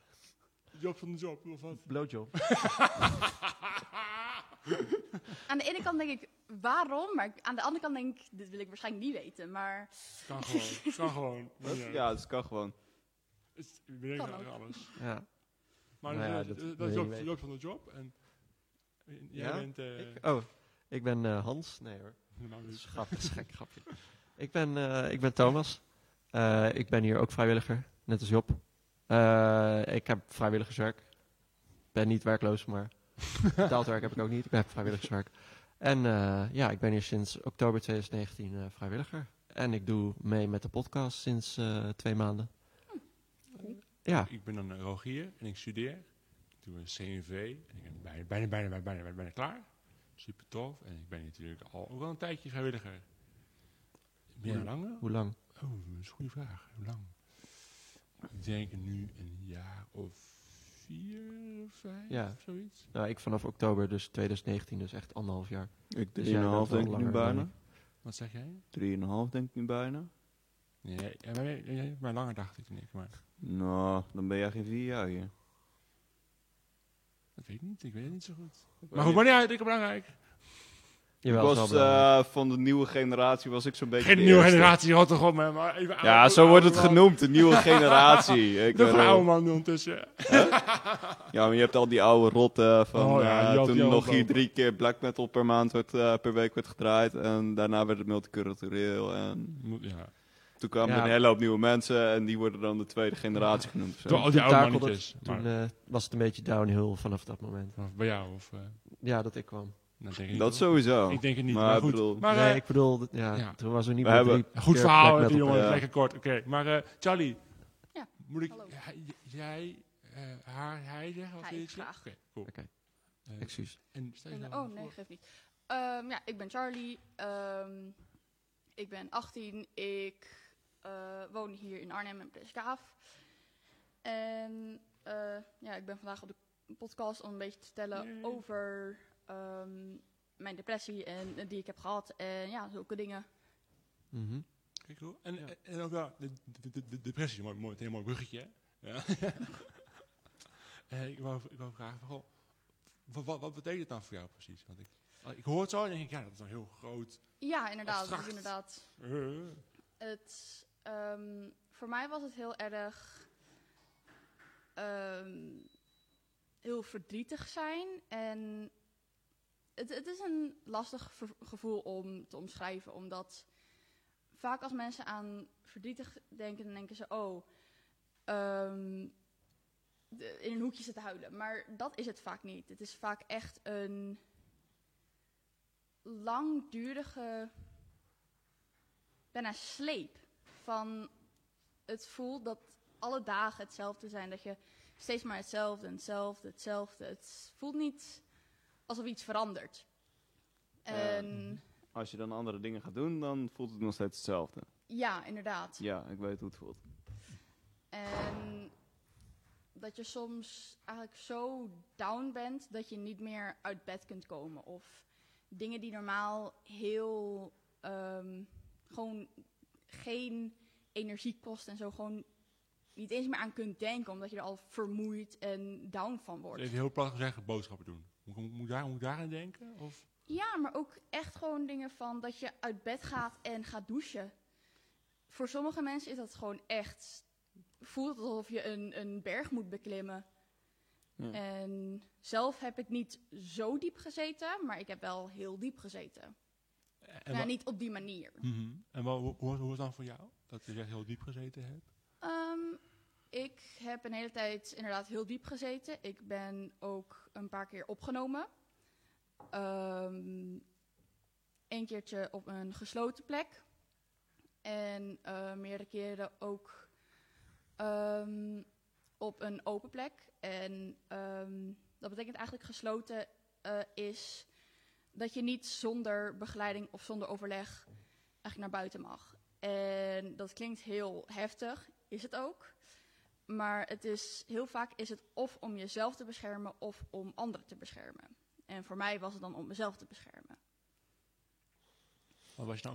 Job van de job, of wat? Blootjob. Aan de ene kant denk ik, waarom? Maar aan de andere kant denk ik, dit wil ik waarschijnlijk niet weten, maar... Kan gewoon. Ja, het kan gewoon. Ik bedenk nou alles. Ja. Maar dat is Job van de job. En jij bent... ik ben Hans. Nee hoor. Dat is gek grapje. Ik ben Thomas. Ik ben hier ook vrijwilliger. Net als Job. Ik heb vrijwilligerswerk. Ben niet werkloos, maar betaald werk heb ik ook niet. Ik heb vrijwilligerswerk. En ik ben hier sinds oktober 2019 vrijwilliger. En ik doe mee met de podcast sinds 2 maanden. Ja. Ik ben dan Rogier en ik studeer. Ik doe een CNV en ik ben bijna klaar. Super tof. En ik ben natuurlijk ook al een tijdje vrijwilliger. Hoe lang? Oh, dat is een goede vraag. Hoe lang? Ik denk nu een jaar of 4 of 5 of zoiets. Nou, ik vanaf oktober, dus 2019, dus echt 1,5 jaar. Ik 3,5 denk ik nu bijna. Wat zeg jij? 3,5 denk ik nu bijna. Nee, maar langer dacht ik niet. Maar... Nou, dan ben jij geen 4 jaar hier. Dat weet ik niet, ik weet het niet zo goed. Maar goed, maar niet uit, ik ben belangrijk. Van de nieuwe generatie was ik zo'n beetje. Geen nieuwe generatie, had toch op me. Maar even ja, oude, zo wordt het genoemd, de nieuwe generatie. Ik de oude man ondertussen. Huh? Ja, maar je hebt al die oude rotten van toen nog hier 3 keer black metal per maand werd, per week werd gedraaid. En daarna werd het multicultureel. En toen kwamen een hele hoop nieuwe mensen en die worden dan de tweede generatie genoemd. Toen al die oude mannetjes. Toen was het een beetje downhill vanaf dat moment. Of bij jou? Of, ja, dat ik kwam. Dat sowieso. Ik denk het niet, maar goed. Bedoel, maar, nee, ik bedoel, toen was er niet meer goed verhaal, die jongen, lekker kort. Oké. Maar Charlie, moet ik jij haar, hij zeggen? Hij, ik graag. Oké. Excuus. Oh, nee, geeft niet. Ik ben Charlie. Ik ben 18. Ik woon hier in Arnhem in Preskaaf. En ik ben vandaag op de podcast om een beetje te vertellen over... mijn depressie en die ik heb gehad en zulke dingen. Mm-hmm. Kijk, cool. En ook de depressie, een mooi bruggetje. Ja. ik wou vragen, wat betekent het nou voor jou precies? Want ik hoor het zo en denk ik, dat is dan heel groot. Ja, inderdaad. Dus inderdaad. Het, voor mij was het heel erg... heel verdrietig zijn en... Het is een lastig gevoel om te omschrijven, omdat vaak als mensen aan verdrietig denken, dan denken ze, in een hoekje zitten huilen. Maar dat is het vaak niet. Het is vaak echt een langdurige, bijna sleep van het voelt dat alle dagen hetzelfde zijn. Dat je steeds maar hetzelfde. Het voelt niet... alsof iets verandert. En als je dan andere dingen gaat doen, dan voelt het nog steeds hetzelfde. Ja, inderdaad. Ja, ik weet hoe het voelt. En dat je soms eigenlijk zo down bent dat je niet meer uit bed kunt komen. Of dingen die normaal heel... gewoon geen energie kost en zo gewoon... niet eens meer aan kunt denken, omdat je er al vermoeid en down van wordt. Even heel plat gezegd, boodschappen doen. Moet ik daar aan denken? Of? Ja, maar ook echt gewoon dingen van dat je uit bed gaat en gaat douchen. Voor sommige mensen is dat gewoon echt... voelt het alsof je een berg moet beklimmen. Ja. En zelf heb ik niet zo diep gezeten, maar ik heb wel heel diep gezeten. Maar niet op die manier. Mm-hmm. En hoe is het dan voor jou? Dat je echt heel diep gezeten hebt? Ik heb een hele tijd inderdaad heel diep gezeten. Ik ben ook een paar keer opgenomen. Eén keertje op een gesloten plek. En meerdere keren ook op een open plek. En dat betekent eigenlijk gesloten is dat je niet zonder begeleiding of zonder overleg eigenlijk naar buiten mag. En dat klinkt heel heftig, is het ook. Maar het is, heel vaak is het of om jezelf te beschermen of om anderen te beschermen. En voor mij was het dan om mezelf te beschermen. Was je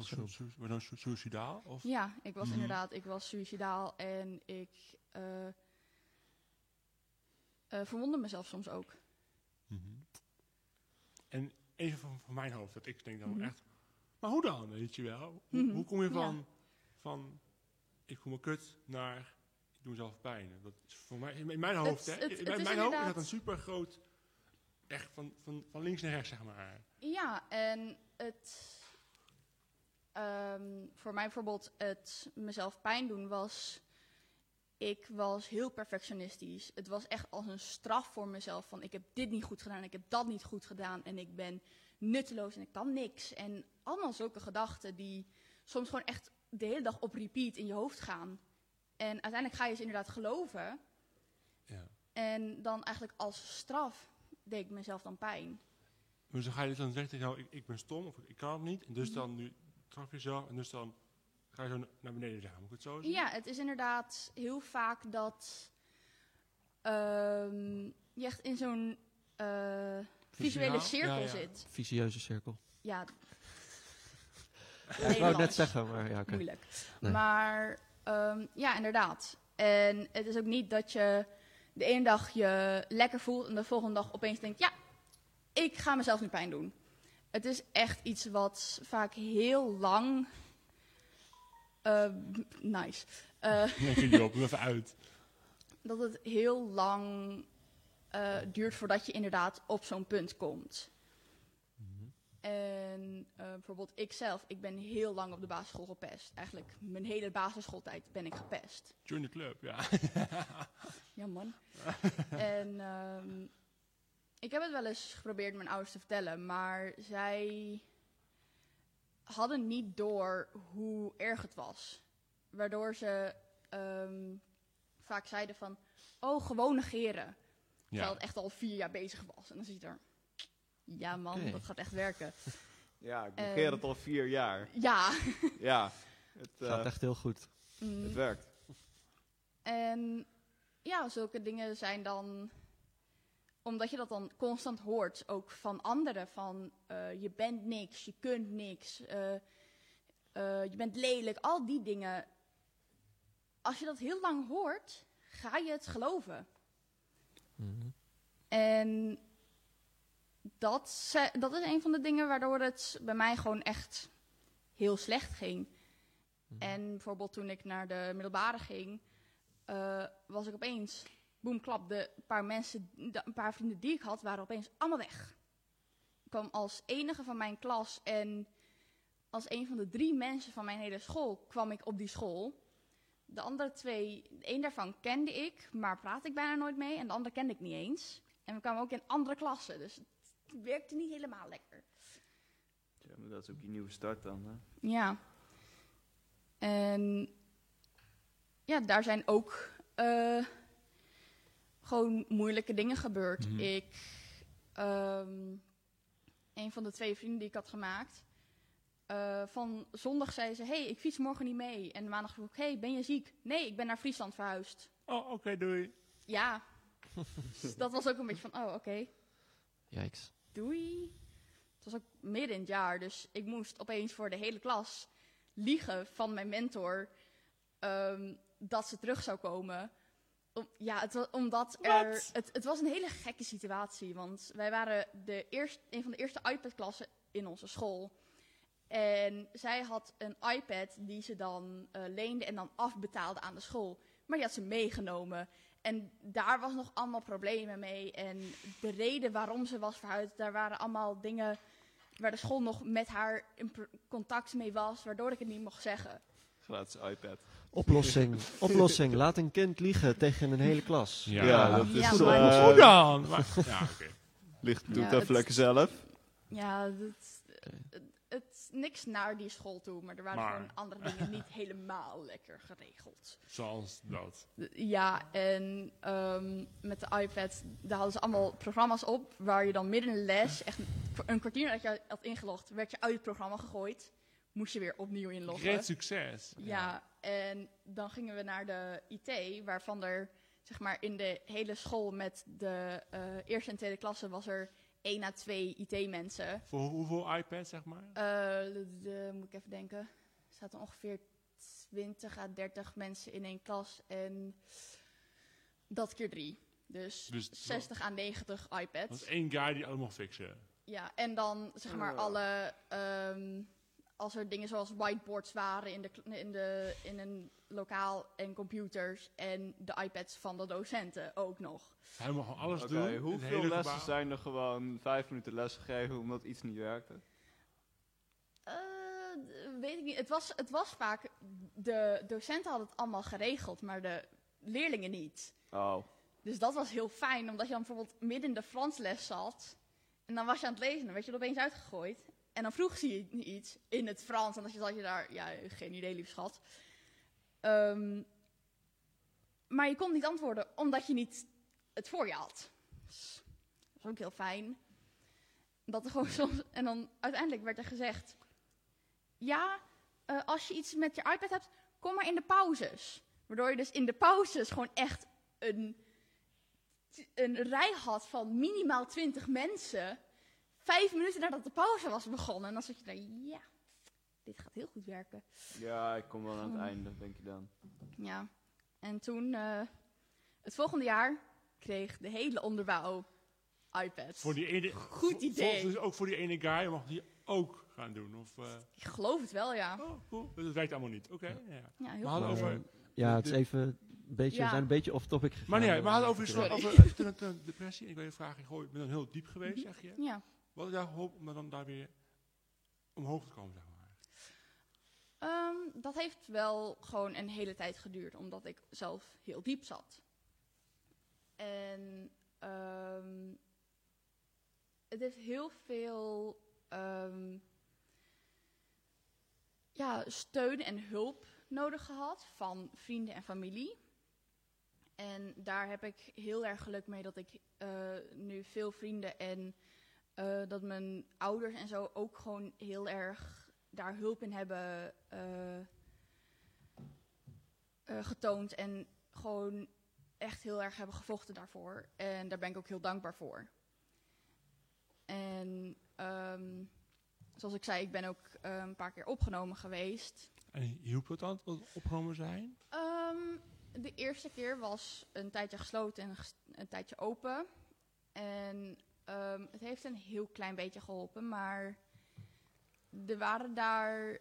dan suicidaal? Of? Ja, ik was inderdaad, ik was suicidaal en ik verwondde mezelf soms ook. Mm-hmm. En even van mijn hoofd, dat ik denk dan echt, maar hoe dan, weet je wel? Hoe kom je van ik voel me kut naar... ik doe mezelf pijn. Dat is voor mij, in mijn hoofd, is dat een super groot... echt van links naar rechts, zeg maar. Ja, en het... voor mij bijvoorbeeld het mezelf pijn doen was... ik was heel perfectionistisch. Het was echt als een straf voor mezelf. Van ik heb dit niet goed gedaan, ik heb dat niet goed gedaan... en ik ben nutteloos en ik kan niks. En allemaal zulke gedachten die soms gewoon echt... de hele dag op repeat in je hoofd gaan... En uiteindelijk ga je ze inderdaad geloven. Ja. En dan eigenlijk als straf deed ik mezelf dan pijn. Dus dan ga je dus dan zeggen, nou, ik ben stom of ik kan het niet. En dus dan nu trap je zo en dus dan ga je zo naar beneden liggen. Moet ik het zo zien? Ja, het is inderdaad heel vaak dat je echt in zo'n visuele cirkel zit. Vicieuze cirkel. Ja. Ik wou het net zeggen, maar ja. Moeilijk. Nee. Maar... Ja, inderdaad. En het is ook niet dat je de ene dag je lekker voelt en de volgende dag opeens denkt, ja, ik ga mezelf nu pijn doen. Het is echt iets wat vaak heel lang... nice. Leg jullie op, even uit. Dat het heel lang duurt voordat je inderdaad op zo'n punt komt. Mm-hmm. En bijvoorbeeld ikzelf, ik ben heel lang op de basisschool gepest. Eigenlijk mijn hele basisschooltijd ben ik gepest. Join the club, ja. Ja, man. En ik heb het wel eens geprobeerd mijn ouders te vertellen, maar zij hadden niet door hoe erg het was. Waardoor ze vaak zeiden van, oh, gewoon negeren. Terwijl het echt al 4 jaar bezig was. En dan zit je er, ja man, okay, dat gaat echt werken. Ja, ik negeer het al 4 jaar. Ja. Ja. Het gaat echt heel goed. Mm. Het werkt. En ja, zulke dingen zijn dan, omdat je dat dan constant hoort, ook van anderen, van je bent niks, je kunt niks, je bent lelijk, al die dingen. Als je dat heel lang hoort, ga je het geloven. Mm-hmm. En dat is een van de dingen waardoor het bij mij gewoon echt heel slecht ging. Mm-hmm. En bijvoorbeeld toen ik naar de middelbare ging, was ik opeens, boemklap, een paar vrienden die ik had, waren opeens allemaal weg. Ik kwam als enige van mijn klas en als een van de 3 mensen van mijn hele school kwam ik op die school. De andere 2, één daarvan kende ik, maar praatte ik bijna nooit mee. En de andere kende ik niet eens. En we kwamen ook in andere klassen, dus het werkte niet helemaal lekker. Ja, maar dat is ook die nieuwe start dan, hè? Ja. En ja, daar zijn ook gewoon moeilijke dingen gebeurd. Mm-hmm. Ik, een van de 2 vrienden die ik had gemaakt, van zondag zei ze, hey, ik fiets morgen niet mee. En maandag vroeg ik, hey, ben je ziek? Nee, ik ben naar Friesland verhuisd. Oh, oké, doei. Ja. Dus dat was ook een beetje van, oh, oké. Yikes. Doei. Het was ook midden in het jaar, dus ik moest opeens voor de hele klas liegen van mijn mentor dat ze terug zou komen. Het was een hele gekke situatie, want wij waren een van de eerste iPad-klassen in onze school. En zij had een iPad die ze dan leende en dan afbetaalde aan de school. Maar die had ze meegenomen. En daar was nog allemaal problemen mee. En de reden waarom ze was verhuisd, daar waren allemaal dingen waar de school nog met haar in contact mee was, waardoor ik het niet mocht zeggen. Gratis iPad. Oplossing. Laat een kind liegen tegen een hele klas. Ja, dat is goed dan. Ja, oké. Doet even lekker zelf. Ja, het niks naar die school toe, maar er waren gewoon andere dingen niet helemaal lekker geregeld. Zoals dat. Ja, en met de iPad, daar hadden ze allemaal programma's op waar je dan midden in de les, echt een kwartier nadat je had ingelogd, werd je uit het programma gegooid. Moest je weer opnieuw inloggen. Great succes. Ja, en dan gingen we naar de IT, waarvan er, zeg maar, in de hele school met de eerste en tweede klasse was er 1 à 2 IT-mensen. Voor hoeveel iPads, zeg maar? Moet ik even denken. Er zaten ongeveer 20 à 30 mensen in één klas en dat keer 3. Dus 60 à 90 iPads. Dat is 1 guy die allemaal fixen. Ja, en dan, zeg maar, alle... als er dingen zoals whiteboards waren in een lokaal en computers en de iPads van de docenten ook nog. Helemaal gewoon alles doen. Hoeveel lessen zijn er gewoon 5 minuten les gegeven omdat iets niet werkte? Weet ik niet. Het was vaak, de docenten hadden het allemaal geregeld, maar de leerlingen niet. Oh. Dus dat was heel fijn, omdat je dan bijvoorbeeld midden in de Fransles zat en dan was je aan het lezen en dan werd je er opeens uitgegooid. En dan vroeg ze iets in het Frans. En dan zat je daar, ja, geen idee, lief schat. Maar je kon niet antwoorden, omdat je niet het voor je had. Dus dat was ook heel fijn. Dat er gewoon soms, en dan uiteindelijk werd er gezegd, ja, als je iets met je iPad hebt, kom maar in de pauzes. Waardoor je dus in de pauzes gewoon echt een rij had van minimaal 20 mensen. 5 minuten nadat de pauze was begonnen. En dan zat je daar, ja, dit gaat heel goed werken. Ja, ik kom wel aan het einde, denk je dan. Ja. En toen, het volgende jaar, kreeg de hele onderbouw iPads. Voor die ene, goed idee. Dus ook voor die ene guy mag die ook gaan doen? Of, ik geloof het wel, ja. Oh, cool. Dat werkt allemaal niet. Oké. Okay. Ja, ja, heel goed. Over, ja, het is even... We zijn een beetje off-topic gegaan. Maar nee, we hadden over depressie. Ik wil je vragen, ik ben dan heel diep geweest, zeg je. Ja. Wat is jouw hoop om dan daar weer omhoog te komen, zeg maar? Dat heeft wel gewoon een hele tijd geduurd, omdat ik zelf heel diep zat. En het heeft heel veel steun en hulp nodig gehad van vrienden en familie. En daar heb ik heel erg geluk mee dat ik nu veel vrienden en dat mijn ouders en zo ook gewoon heel erg daar hulp in hebben getoond. En gewoon echt heel erg hebben gevochten daarvoor. En daar ben ik ook heel dankbaar voor. En zoals ik zei, ik ben ook een paar keer opgenomen geweest. En hielp het dan dat opgenomen zijn? De eerste keer was een tijdje gesloten en een tijdje open. En het heeft een heel klein beetje geholpen, maar er waren daar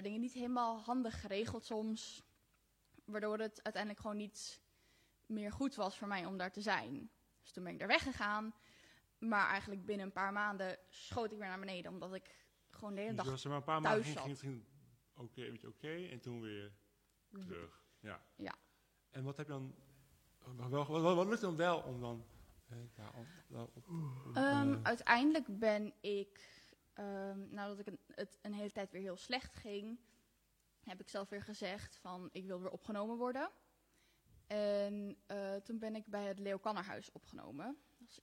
dingen niet helemaal handig geregeld soms. Waardoor het uiteindelijk gewoon niet meer goed was voor mij om daar te zijn. Dus toen ben ik daar weggegaan. Maar eigenlijk binnen een paar maanden schoot ik weer naar beneden, omdat ik gewoon de hele dag thuis zat. Dus als er maar een paar maanden ging het oké, en toen weer terug. Ja. Ja. En wat heb je dan... Wat lukt dan wel om dan... uiteindelijk ben ik... nadat het een hele tijd weer heel slecht ging, heb ik zelf weer gezegd van ik wil weer opgenomen worden. En toen ben ik bij het Leo Kannerhuis opgenomen. Dus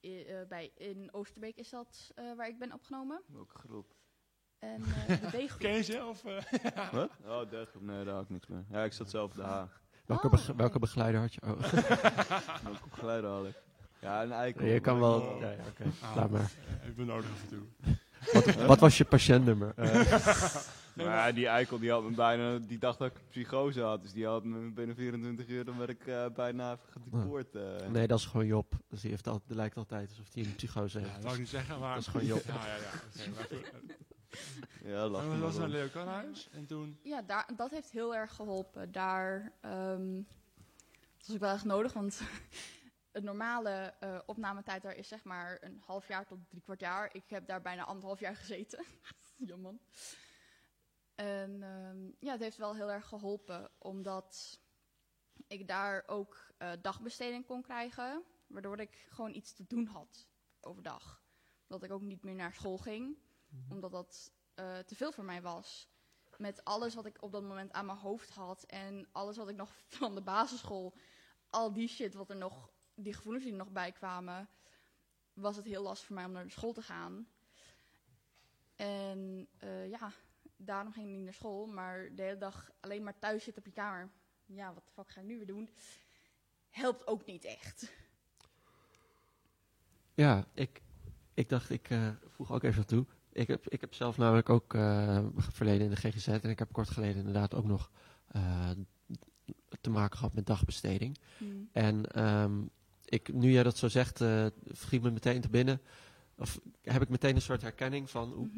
in Oosterbeek is dat waar ik ben opgenomen. Welke groep? En de B-groep. Ken je ze? Of, Wat? Oh, de groep. Nee, daar had ik niks mee. Ja, ik zat zelf de H. Welke begeleider had je? Oh. Welke begeleider had ik? Ja, een eikel. Je kan wel... Oh. Ja, oké. Laat maar. Ik ben nodig af en toe. Wat was je patiëntnummer? Maar die eikel die had me bijna, die dacht dat ik psychose had, dus die had me binnen 24 uur, dan werd ik bijna gedepoord. Nee, dat is gewoon Job. Dus die lijkt altijd alsof hij een psychose heeft. Ja, dat wou ik niet zeggen, maar... Dat is gewoon Job. Ja, dat was naar Leo Kannerhuis en toen... Ja, dat heeft heel erg geholpen. Daar was ik wel echt nodig, want de normale opnametijd daar is zeg maar een half jaar tot 3/4 jaar. Ik heb daar bijna 1,5 jaar gezeten. Jammer. En het heeft wel heel erg geholpen, omdat ik daar ook dagbesteding kon krijgen, waardoor ik gewoon iets te doen had overdag. Dat ik ook niet meer naar school ging, omdat dat te veel voor mij was. Met alles wat ik op dat moment aan mijn hoofd had en alles wat ik nog van de basisschool, al die shit wat er nog, die gevoelens die er nog bij kwamen, was het heel lastig voor mij om naar de school te gaan. En daarom ging ik niet naar school, maar de hele dag alleen maar thuis zitten op je kamer. Ja, wat de fuck ga ik nu weer doen? Helpt ook niet echt. Ja, ik dacht, ik voeg ook even toe. Ik heb zelf namelijk ook verleden in de GGZ en ik heb kort geleden inderdaad ook nog te maken gehad met dagbesteding. En nu jij dat zo zegt, schiet me meteen te binnen. Of heb ik meteen een soort herkenning van...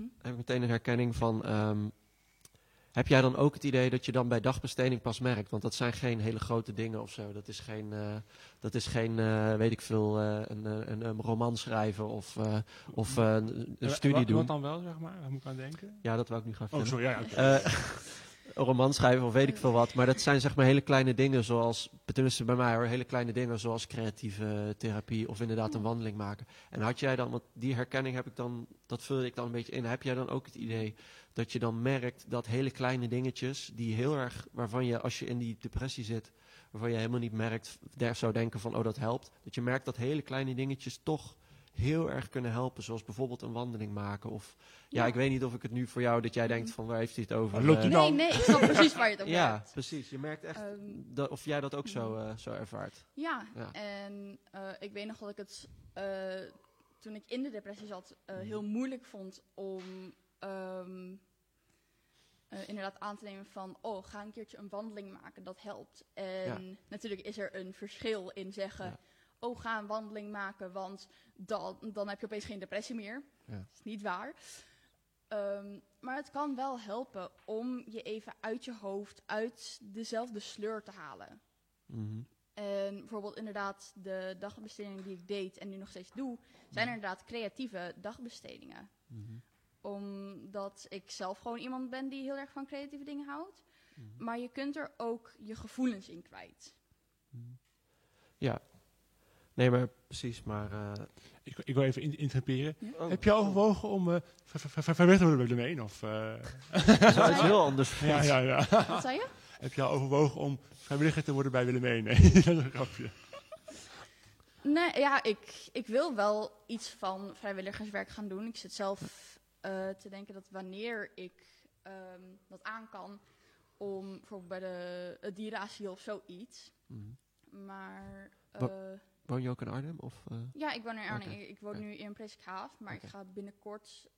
heb jij dan ook het idee dat je dan bij dagbesteding pas merkt? Want dat zijn geen hele grote dingen of zo. Dat is geen... weet ik veel... een roman schrijven of een studie doen. Wat dan wel, zeg maar? Waar moet ik aan denken? Ja, dat wou ik nu gaan vertellen. Oh, sorry. Ja, een roman schrijven of weet ik veel wat. Maar dat zijn zeg maar hele kleine dingen zoals... Tenminste bij mij hoor, hele kleine dingen zoals creatieve therapie of inderdaad een wandeling maken. En had jij dan, want die herkenning heb ik dan, dat vulde ik dan een beetje in. Heb jij dan ook het idee dat je dan merkt dat hele kleine dingetjes die heel erg, waarvan je als je in die depressie zit, waarvan je helemaal niet merkt, daar zou denken van oh dat helpt. Dat je merkt dat hele kleine dingetjes toch heel erg kunnen helpen, zoals bijvoorbeeld een wandeling maken. Of ja, ik weet niet of ik het nu voor jou dat jij denkt van waar heeft hij het over? Nee, ik snap precies waar je het over hebt. Ja, precies. Je merkt echt of jij dat ook zo ervaart. Ja, ja. En ik weet nog dat ik het toen ik in de depressie zat heel moeilijk vond om inderdaad aan te nemen van, oh, ga een keertje een wandeling maken, dat helpt. En natuurlijk is er een verschil in zeggen, oh, ga een wandeling maken, want dan heb je opeens geen depressie meer. Ja. Dat is niet waar. Maar het kan wel helpen om je even uit je hoofd, uit dezelfde sleur te halen. Mm-hmm. En bijvoorbeeld inderdaad de dagbestedingen die ik deed en nu nog steeds doe, zijn inderdaad creatieve dagbestedingen. Mm-hmm. Omdat ik zelf gewoon iemand ben die heel erg van creatieve dingen houdt. Mm-hmm. Maar je kunt er ook je gevoelens in kwijt. Mm-hmm. Ja. Nee, maar precies, maar... Ik wil even interrumperen. Ja? Oh. Heb je al overwogen om weg te Willem 1? Of, dat is heel anders. Ja. Wat zei je? Heb je al overwogen om vrijwilliger te worden bij Willem 1? Nee, dat is een grapje. Nee, ja, ik wil wel iets van vrijwilligerswerk gaan doen. Ik zit zelf te denken dat wanneer ik dat aan kan, om bijvoorbeeld bij het dierenasiel of zoiets. Mm-hmm. Maar... woon je ook in Arnhem? Of, Ja, ik woon in Arnhem. Okay. Ik woon nu in Preskaaf, maar ik ga binnenkort...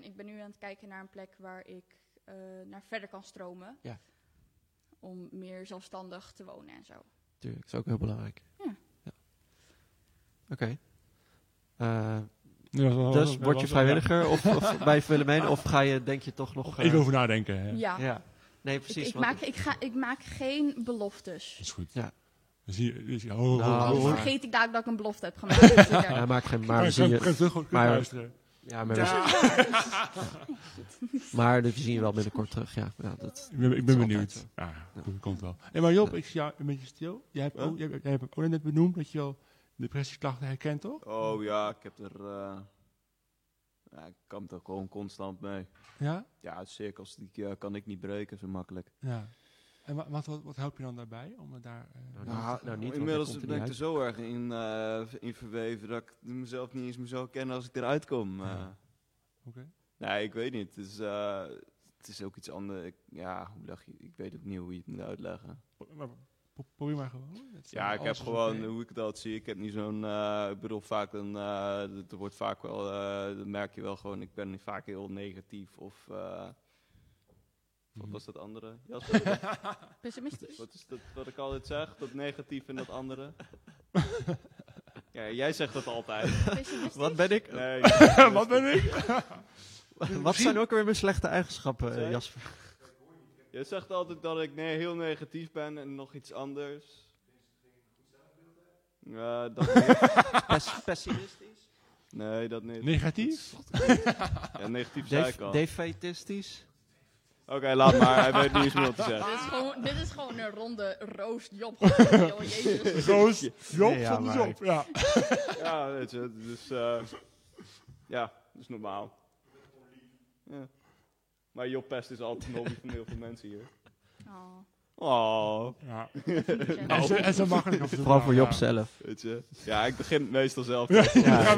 ik ben nu aan het kijken naar een plek waar ik naar verder kan stromen. Ja. Om meer zelfstandig te wonen en zo. Tuurlijk, dat is ook heel belangrijk. Ja. Oké. Dus word je vrijwilliger of bij Willemijn? Of ga je, denk je, toch nog... Even over nadenken. Hè? Ja. Nee, precies. Ik maak geen beloftes. Dat is goed. Ja. Vergeet ik daar dat ik een belofte heb gemaakt. Ja, maak geen maar. Maar we zien je wel binnenkort terug. Ja, dat ik ben benieuwd. Dat komt wel. Hey, maar Job, ik zie jou een beetje stil. Jij hebt ook net benoemd dat je al depressieklachten herkent, toch? Oh ja, ik heb er... ik kamp er gewoon constant mee. Ja? Ja, cirkels die kan ik niet breken zo makkelijk. Ja. En wat help je dan daarbij? Om daar, niet, inmiddels ben ik er zo erg in verweven dat ik mezelf niet eens meer zou kennen als ik eruit kom. Oké. Nee, ik weet niet. Het is ook iets anders. Ik weet ook niet hoe je het moet uitleggen. Probeer maar gewoon. Ja, ik heb gewoon, hoe ik dat zie, ik heb niet zo'n... ik bedoel, vaak dan wordt vaak wel... dan merk je wel gewoon, ik ben vaak heel negatief of... Wat was dat andere? Jasper? Pessimistisch. Wat is dat wat ik altijd zeg? Dat negatief en dat andere? Ja, jij zegt dat altijd. Wat ben ik? Nee, wat ben ik? Wat zijn ook weer mijn slechte eigenschappen, Jasper? Jij zegt altijd dat ik heel negatief ben en nog iets anders. Dat pessimistisch? Nee, dat niet. Negatief? Ja, negatief zei ik al. Defetistisch? Oké, laat maar. Hij weet niet eens meer wat te zeggen. Dit is gewoon een ronde roostjob. Roostjob van de job, ja. Ja, weet je. Dat is normaal. Ja. Maar Job Pest is altijd een hobby van heel veel mensen hier. Oh. Ja. En zo makkelijk of vooral voor Job zelf. Weet je. Ja, ik begin meestal zelf. Ja.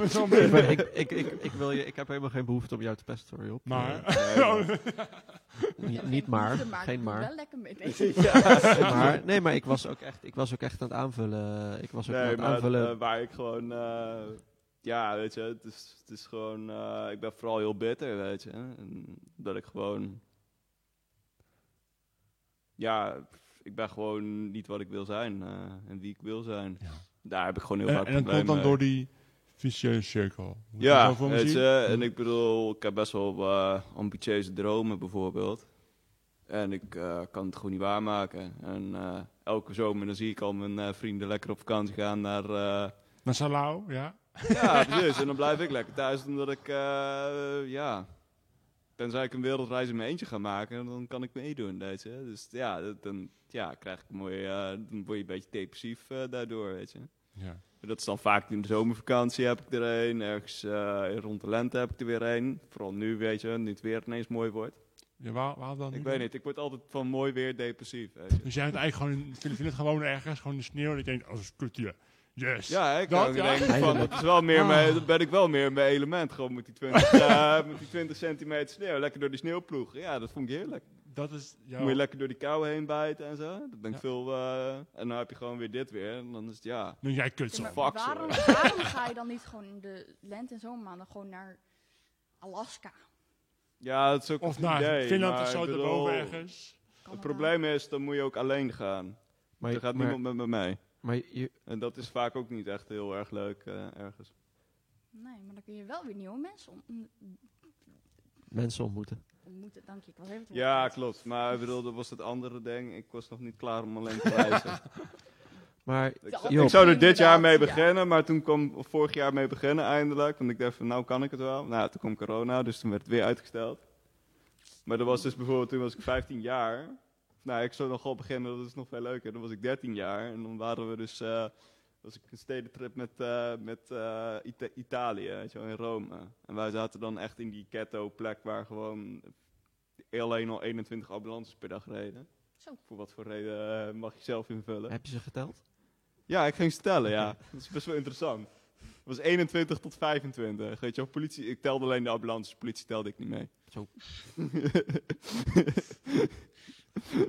Ik heb helemaal geen behoefte om jou te pesten, hoor, Job. Maar. Niet maar. Geen maar. Wel lekker mee. Maar. Nee, maar ik was ook echt aan het aanvullen. Waar ik gewoon. Ja, weet je. Het is gewoon. Ik ben vooral heel bitter, weet je. En dat ik gewoon. Ja, ik ben gewoon niet wat ik wil zijn en wie ik wil zijn. Ja. Daar heb ik gewoon heel vaak problemen. En dat komt dan door die vicieuze cirkel. Ja, en ik bedoel, ik heb best wel ambitieuze dromen bijvoorbeeld. En ik kan het gewoon niet waarmaken. En elke zomer dan zie ik al mijn vrienden lekker op vakantie gaan naar Salau, ja. Ja, precies. En dan blijf ik lekker thuis omdat ik, tenzij ik een wereldreis in mijn eentje ga maken, dan kan ik meedoen. Dus dan krijg ik mooi, dan word je een beetje depressief daardoor, weet je. Ja. Dat is dan vaak in de zomervakantie heb ik er een, ergens rond de lente heb ik er weer een. Vooral nu, weet je, nu het weer ineens mooi wordt. Ja, waar dan? Ik weet niet, ik word altijd van mooi weer depressief, weet je. Dus jij bent eigenlijk gewoon, vind het gewoon ergens, gewoon in de sneeuw, en ik denk, als het kutje. Yes. Ja, ik denk van, dat is wel meer dan ben ik wel meer in mijn element. Gewoon met die 20 centimeter sneeuw, lekker door die sneeuw ploegen. Ja, dat vond ik heerlijk. Dat is jouw... Moet je lekker door die kou heen bijten en zo. Dat ben ik veel... en dan heb je gewoon weer dit weer. En dan is het, ja... Nu jij kut zo. Waarom ga je dan niet gewoon in de lente en zomermaanden gewoon naar Alaska? Ja, dat is ook of naar idee, Finland of zo erboven ergens. Het probleem is, dan moet je ook alleen gaan. Maar er gaat niemand met me mee. Maar en dat is vaak ook niet echt heel erg leuk ergens. Nee, maar dan kun je wel weer nieuwe mensen ontmoeten. Ontmoeten, dank je. Ja, klopt. Maar ik bedoel, dat was het andere ding. Ik was nog niet klaar om alleen te reizen. Maar ik zou er dit jaar mee beginnen, maar toen kwam vorig jaar mee beginnen eindelijk. Want ik dacht van, nou kan ik het wel. Nou, toen kwam corona, dus toen werd het weer uitgesteld. Maar dat was dus bijvoorbeeld, toen was ik 15 jaar. Nou, ik zou nog wel beginnen, dat is nog veel leuker. Dan was ik 13 jaar en dan waren we dus... was ik een stedentrip met Italië, weet je wel, in Rome. En wij zaten dan echt in die ghetto-plek waar gewoon alleen al 21 ambulances per dag reden. Zo. Voor wat voor reden mag je zelf invullen. Heb je ze geteld? Ja, ik ging ze tellen, ja. Dat is best wel interessant. Het was 21 tot 25. Weet je wel, politie, ik telde alleen de ambulances, politie telde ik niet mee. Zo.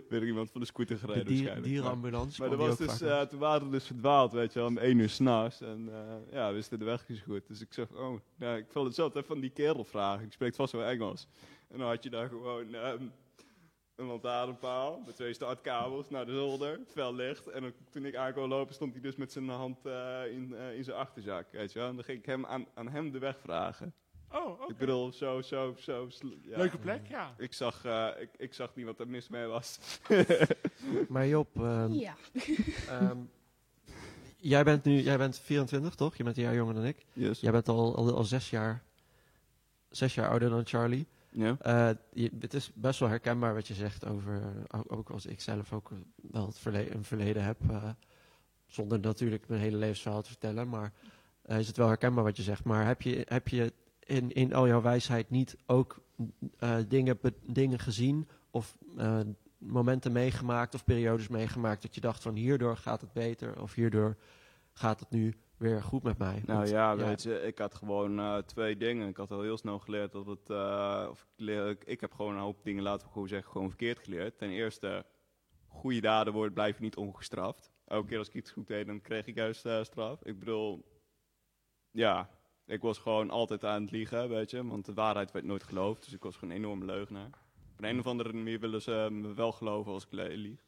Weer iemand van de scooter gereden waarschijnlijk. Dierenambulance. Maar was dus, toen waren we dus verdwaald, weet je wel, om 1 uur s'nachts. En ja, wisten de weg niet zo goed. Dus ik zeg, oh, nou, ik vond het zelf even van die kerel vragen. Ik spreek vast wel Engels. En dan had je daar gewoon een lantaarnpaal met 2 startkabels naar de zolder. Fel licht. En toen ik aan kon lopen, stond hij dus met zijn hand in zijn achterzak, weet je wel. En dan ging ik hem aan hem de weg vragen. Oh, okay. Ik bedoel, zo. Ja. Leuke plek, ja. Ik zag niet wat er mis mee was. Maar Job, jij bent 24, toch? Je bent een jaar jonger dan ik. Yes. Jij bent al 6 jaar ouder dan Charlie. Ja. Het is best wel herkenbaar wat je zegt over, ook als ik zelf ook wel een verleden heb. Zonder natuurlijk mijn hele levensverhaal te vertellen, maar is het wel herkenbaar wat je zegt. Maar heb je in al jouw wijsheid niet ook dingen gezien of momenten meegemaakt of periodes meegemaakt dat je dacht van hierdoor gaat het beter of hierdoor gaat het nu weer goed met mij? Nou want, ja, weet je, ik had gewoon 2 dingen. Ik had al heel snel geleerd dat het... ik heb gewoon een hoop dingen, laten we gewoon zeggen, gewoon verkeerd geleerd. Ten eerste, goede daden blijven niet ongestraft. Elke keer als ik iets goed deed, dan kreeg ik juist straf. Ik bedoel, ja... Ik was gewoon altijd aan het liegen, weet je. Want de waarheid werd nooit geloofd. Dus ik was gewoon een enorme leugenaar. Op een of andere manier willen ze me wel geloven als ik lieg.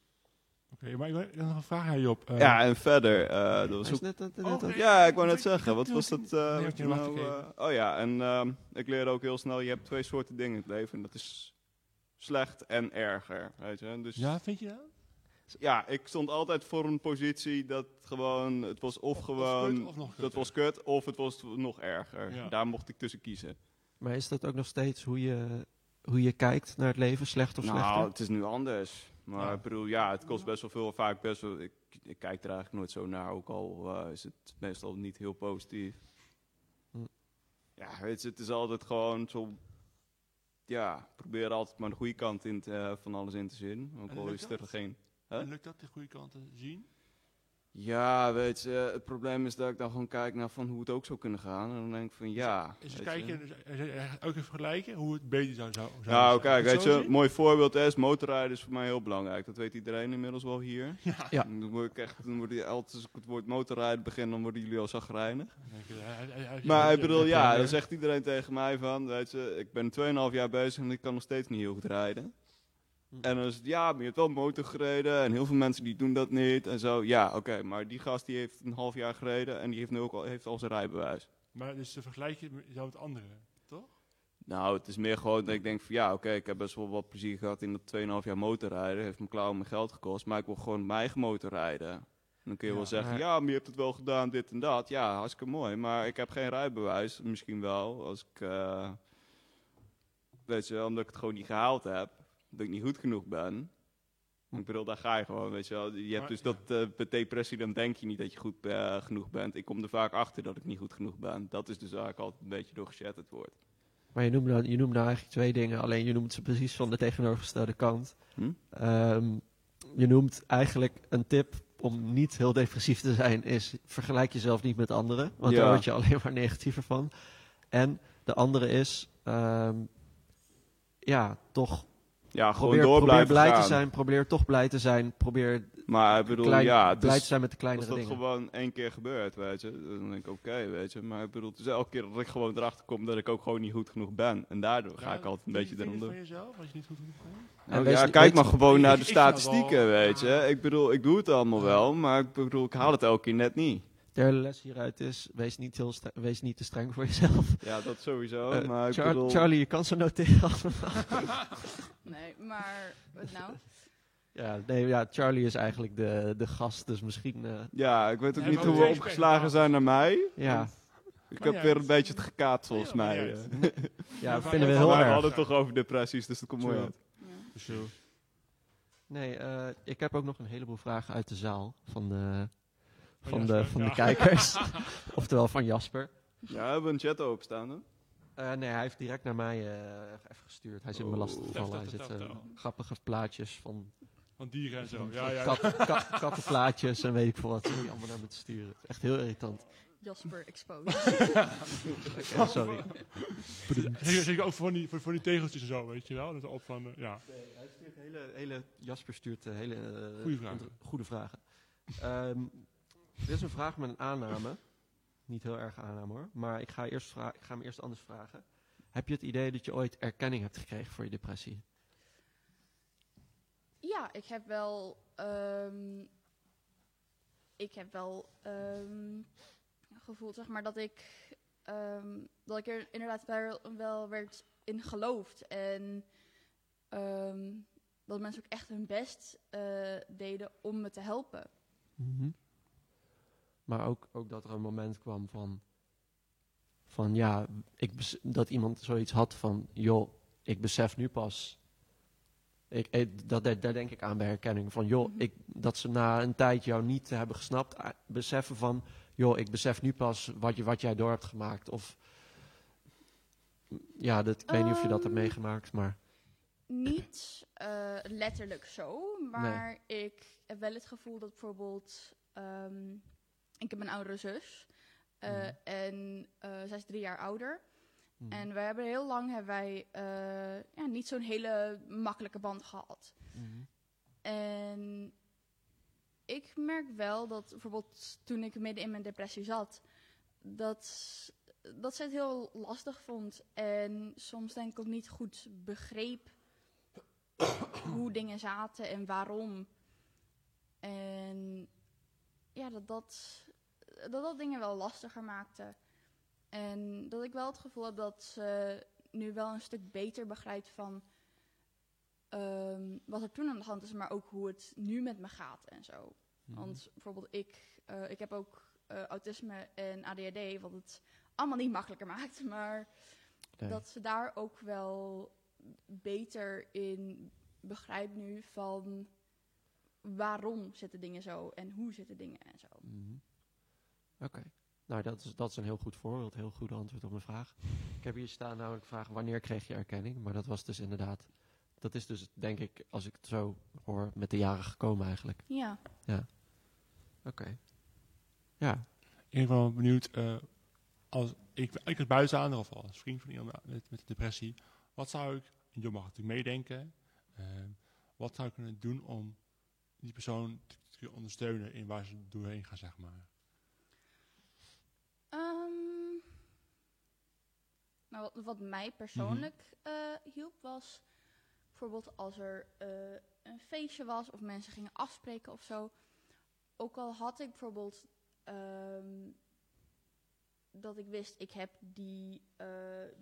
Oké, maar ik wil nog een vraag aan Job. Ja, en verder. Dat was ook... net ja, ik wou net zeggen. Wat was dat? Ik leerde ook heel snel. Je hebt 2 soorten dingen in het leven. En dat is slecht en erger, weet je. Dus ja, vind je dat? Ja, ik stond altijd voor een positie dat gewoon, het was of gewoon, was kut, dat was kut, of het was nog erger. Ja. Daar mocht ik tussen kiezen. Maar is dat ook nog steeds hoe je kijkt naar het leven, slecht of slechter? Nou, het is nu anders. Maar ik bedoel, ja, het kost best wel veel, vaak best wel, ik kijk er eigenlijk nooit zo naar, ook al is het meestal niet heel positief. Ja, weet je, het is altijd gewoon zo... Ja, probeer altijd maar de goede kant in van alles in te zien, ook al is er geen... En lukt dat de goede kant te zien? Ja, weet je, het probleem is dat ik dan gewoon kijk naar van hoe het ook zou kunnen gaan. En dan denk ik van ja. Dus kijk je ook even vergelijken hoe het beter zou nou, kijk, weet je, een mooi voorbeeld is, motorrijden is voor mij heel belangrijk. Dat weet iedereen inmiddels wel hier. Ja. Ja. Als ik het woord motorrijden begin, dan worden jullie al chagrijnig. Maar ik bedoel, ja, dan zegt iedereen tegen mij van, weet je, ik ben 2,5 jaar bezig en ik kan nog steeds niet heel goed rijden. En dan is het, ja, maar je hebt wel motor gereden en heel veel mensen die doen dat niet en zo. Ja, oké, maar die gast die heeft een half jaar gereden en die heeft nu ook al zijn rijbewijs. Maar dus te vergelijken met het andere, toch? Nou, het is meer gewoon dat ik denk van ja, oké, ik heb best wel wat plezier gehad in dat 2,5 jaar motorrijden. Heeft me klauwen mijn geld gekost, maar ik wil gewoon mijn eigen motor rijden. En dan kun je wel zeggen, ja, maar je hebt het wel gedaan, dit en dat. Ja, hartstikke mooi, maar ik heb geen rijbewijs. Misschien wel, als ik, weet je wel, omdat ik het gewoon niet gehaald heb. Dat ik niet goed genoeg ben. Ik bedoel, daar ga je gewoon, weet je wel. Je hebt dus dat met depressie, dan denk je niet dat je goed genoeg bent. Ik kom er vaak achter dat ik niet goed genoeg ben. Dat is dus eigenlijk altijd een beetje doorgeshatterd wordt. Maar je noemt nou eigenlijk 2 dingen. Alleen je noemt ze precies van de tegenovergestelde kant. Je noemt eigenlijk een tip om niet heel depressief te zijn is... vergelijk jezelf niet met anderen. Want daar word je alleen maar negatiever van. En de andere is... ja, toch... ja, gewoon probeer blij te zijn. Maar ik bedoel, blij te zijn met de kleinere dingen. Als dat gewoon één keer gebeurt, weet je, dan denk ik oké, weet je. Maar ik bedoel, het is elke keer dat ik gewoon erachter kom dat ik ook gewoon niet goed genoeg ben. En daardoor ga ik altijd een beetje eronder. Van jezelf, als je niet goed genoeg bent? Nou, ja, kijk maar gewoon naar de statistieken, weet je. Ik bedoel, ik doe het allemaal wel, maar ik bedoel, ik haal het elke keer net niet. De hele les hieruit is, wees niet te streng voor jezelf. Ja, dat sowieso. Maar ik bedoel... Charlie, je kan ze noteren. Nee, maar wat nou? Charlie is eigenlijk de gast, dus misschien... Ja, ik weet ook niet hoe we opgeslagen zijn naar mij. Ja. Ik heb weer een beetje het gekaapt, volgens mij. Ja, dat vinden we heel erg. We hadden het toch over depressies, dus dat komt mooi uit. Ja. Nee, ik heb ook nog een heleboel vragen uit de zaal van de kijkers. Oftewel van Jasper. Ja, we hebben een chat openstaan, hè? Nee, hij heeft direct naar mij even gestuurd. Hij zit me lastig te vallen. Hij zit grappige plaatjes van dieren en zo. Ja. Kattenplaatjes en weet ik veel wat. Die allemaal naar me te sturen. Echt heel irritant. Jasper exposed. Okay, sorry. Zeker ook voor die tegeltjes en zo, weet je wel. Dat op. Nee, hij stuurt Jasper stuurt hele goede vragen. Dit is een vraag met een aanname. Niet heel erg aanname hoor. Maar ik ga hem eerst anders vragen. Heb je het idee dat je ooit erkenning hebt gekregen voor je depressie? Ja, ik heb wel... gevoeld, zeg maar, dat ik er inderdaad wel werd in geloofd. En dat mensen ook echt hun best deden om me te helpen. Mm-hmm. Maar ook dat er een moment kwam dat iemand zoiets had van, joh, ik besef nu pas. Daar denk ik aan bij herkenning. Van joh, dat ze na een tijd jou niet hebben gesnapt, beseffen van, joh, ik besef nu pas wat jij door hebt gemaakt. Of, ja, ik weet niet of je dat hebt meegemaakt, maar... Niet letterlijk zo, maar ik heb wel het gevoel dat bijvoorbeeld... Ik heb een oudere zus en zij is 3 jaar ouder. Mm. En wij hebben heel lang niet zo'n hele makkelijke band gehad. Mm. En ik merk wel dat bijvoorbeeld toen ik midden in mijn depressie zat, dat zij het heel lastig vond. En soms denk ik ook niet goed begreep hoe dingen zaten en waarom. En ja, dat dingen wel lastiger maakte. En dat ik wel het gevoel heb dat ze nu wel een stuk beter begrijpt van wat er toen aan de hand is, maar ook hoe het nu met me gaat en zo. Mm. Want bijvoorbeeld ik heb ook autisme en ADHD, wat het allemaal niet makkelijker maakt, maar dat ze daar ook wel beter in begrijpt nu van waarom zitten dingen zo en hoe zitten dingen en zo. Mm. Oké. Nou, dat is een heel goed voorbeeld, heel goed antwoord op mijn vraag. Ik heb hier staan namelijk vraag, wanneer kreeg je erkenning? Maar dat was dus inderdaad, dat is dus denk ik, als ik het zo hoor, met de jaren gekomen eigenlijk. Ja. Oké. Ja. Ik ben wel benieuwd, als ik als buitenstaander of als vriend van iemand met de depressie, wat zou ik, en je mag natuurlijk meedenken, wat zou ik kunnen doen om die persoon te ondersteunen in waar ze doorheen gaan, zeg maar? Nou, wat mij persoonlijk hielp was, bijvoorbeeld als er een feestje was of mensen gingen afspreken of zo. Ook al had ik bijvoorbeeld dat ik wist, ik heb die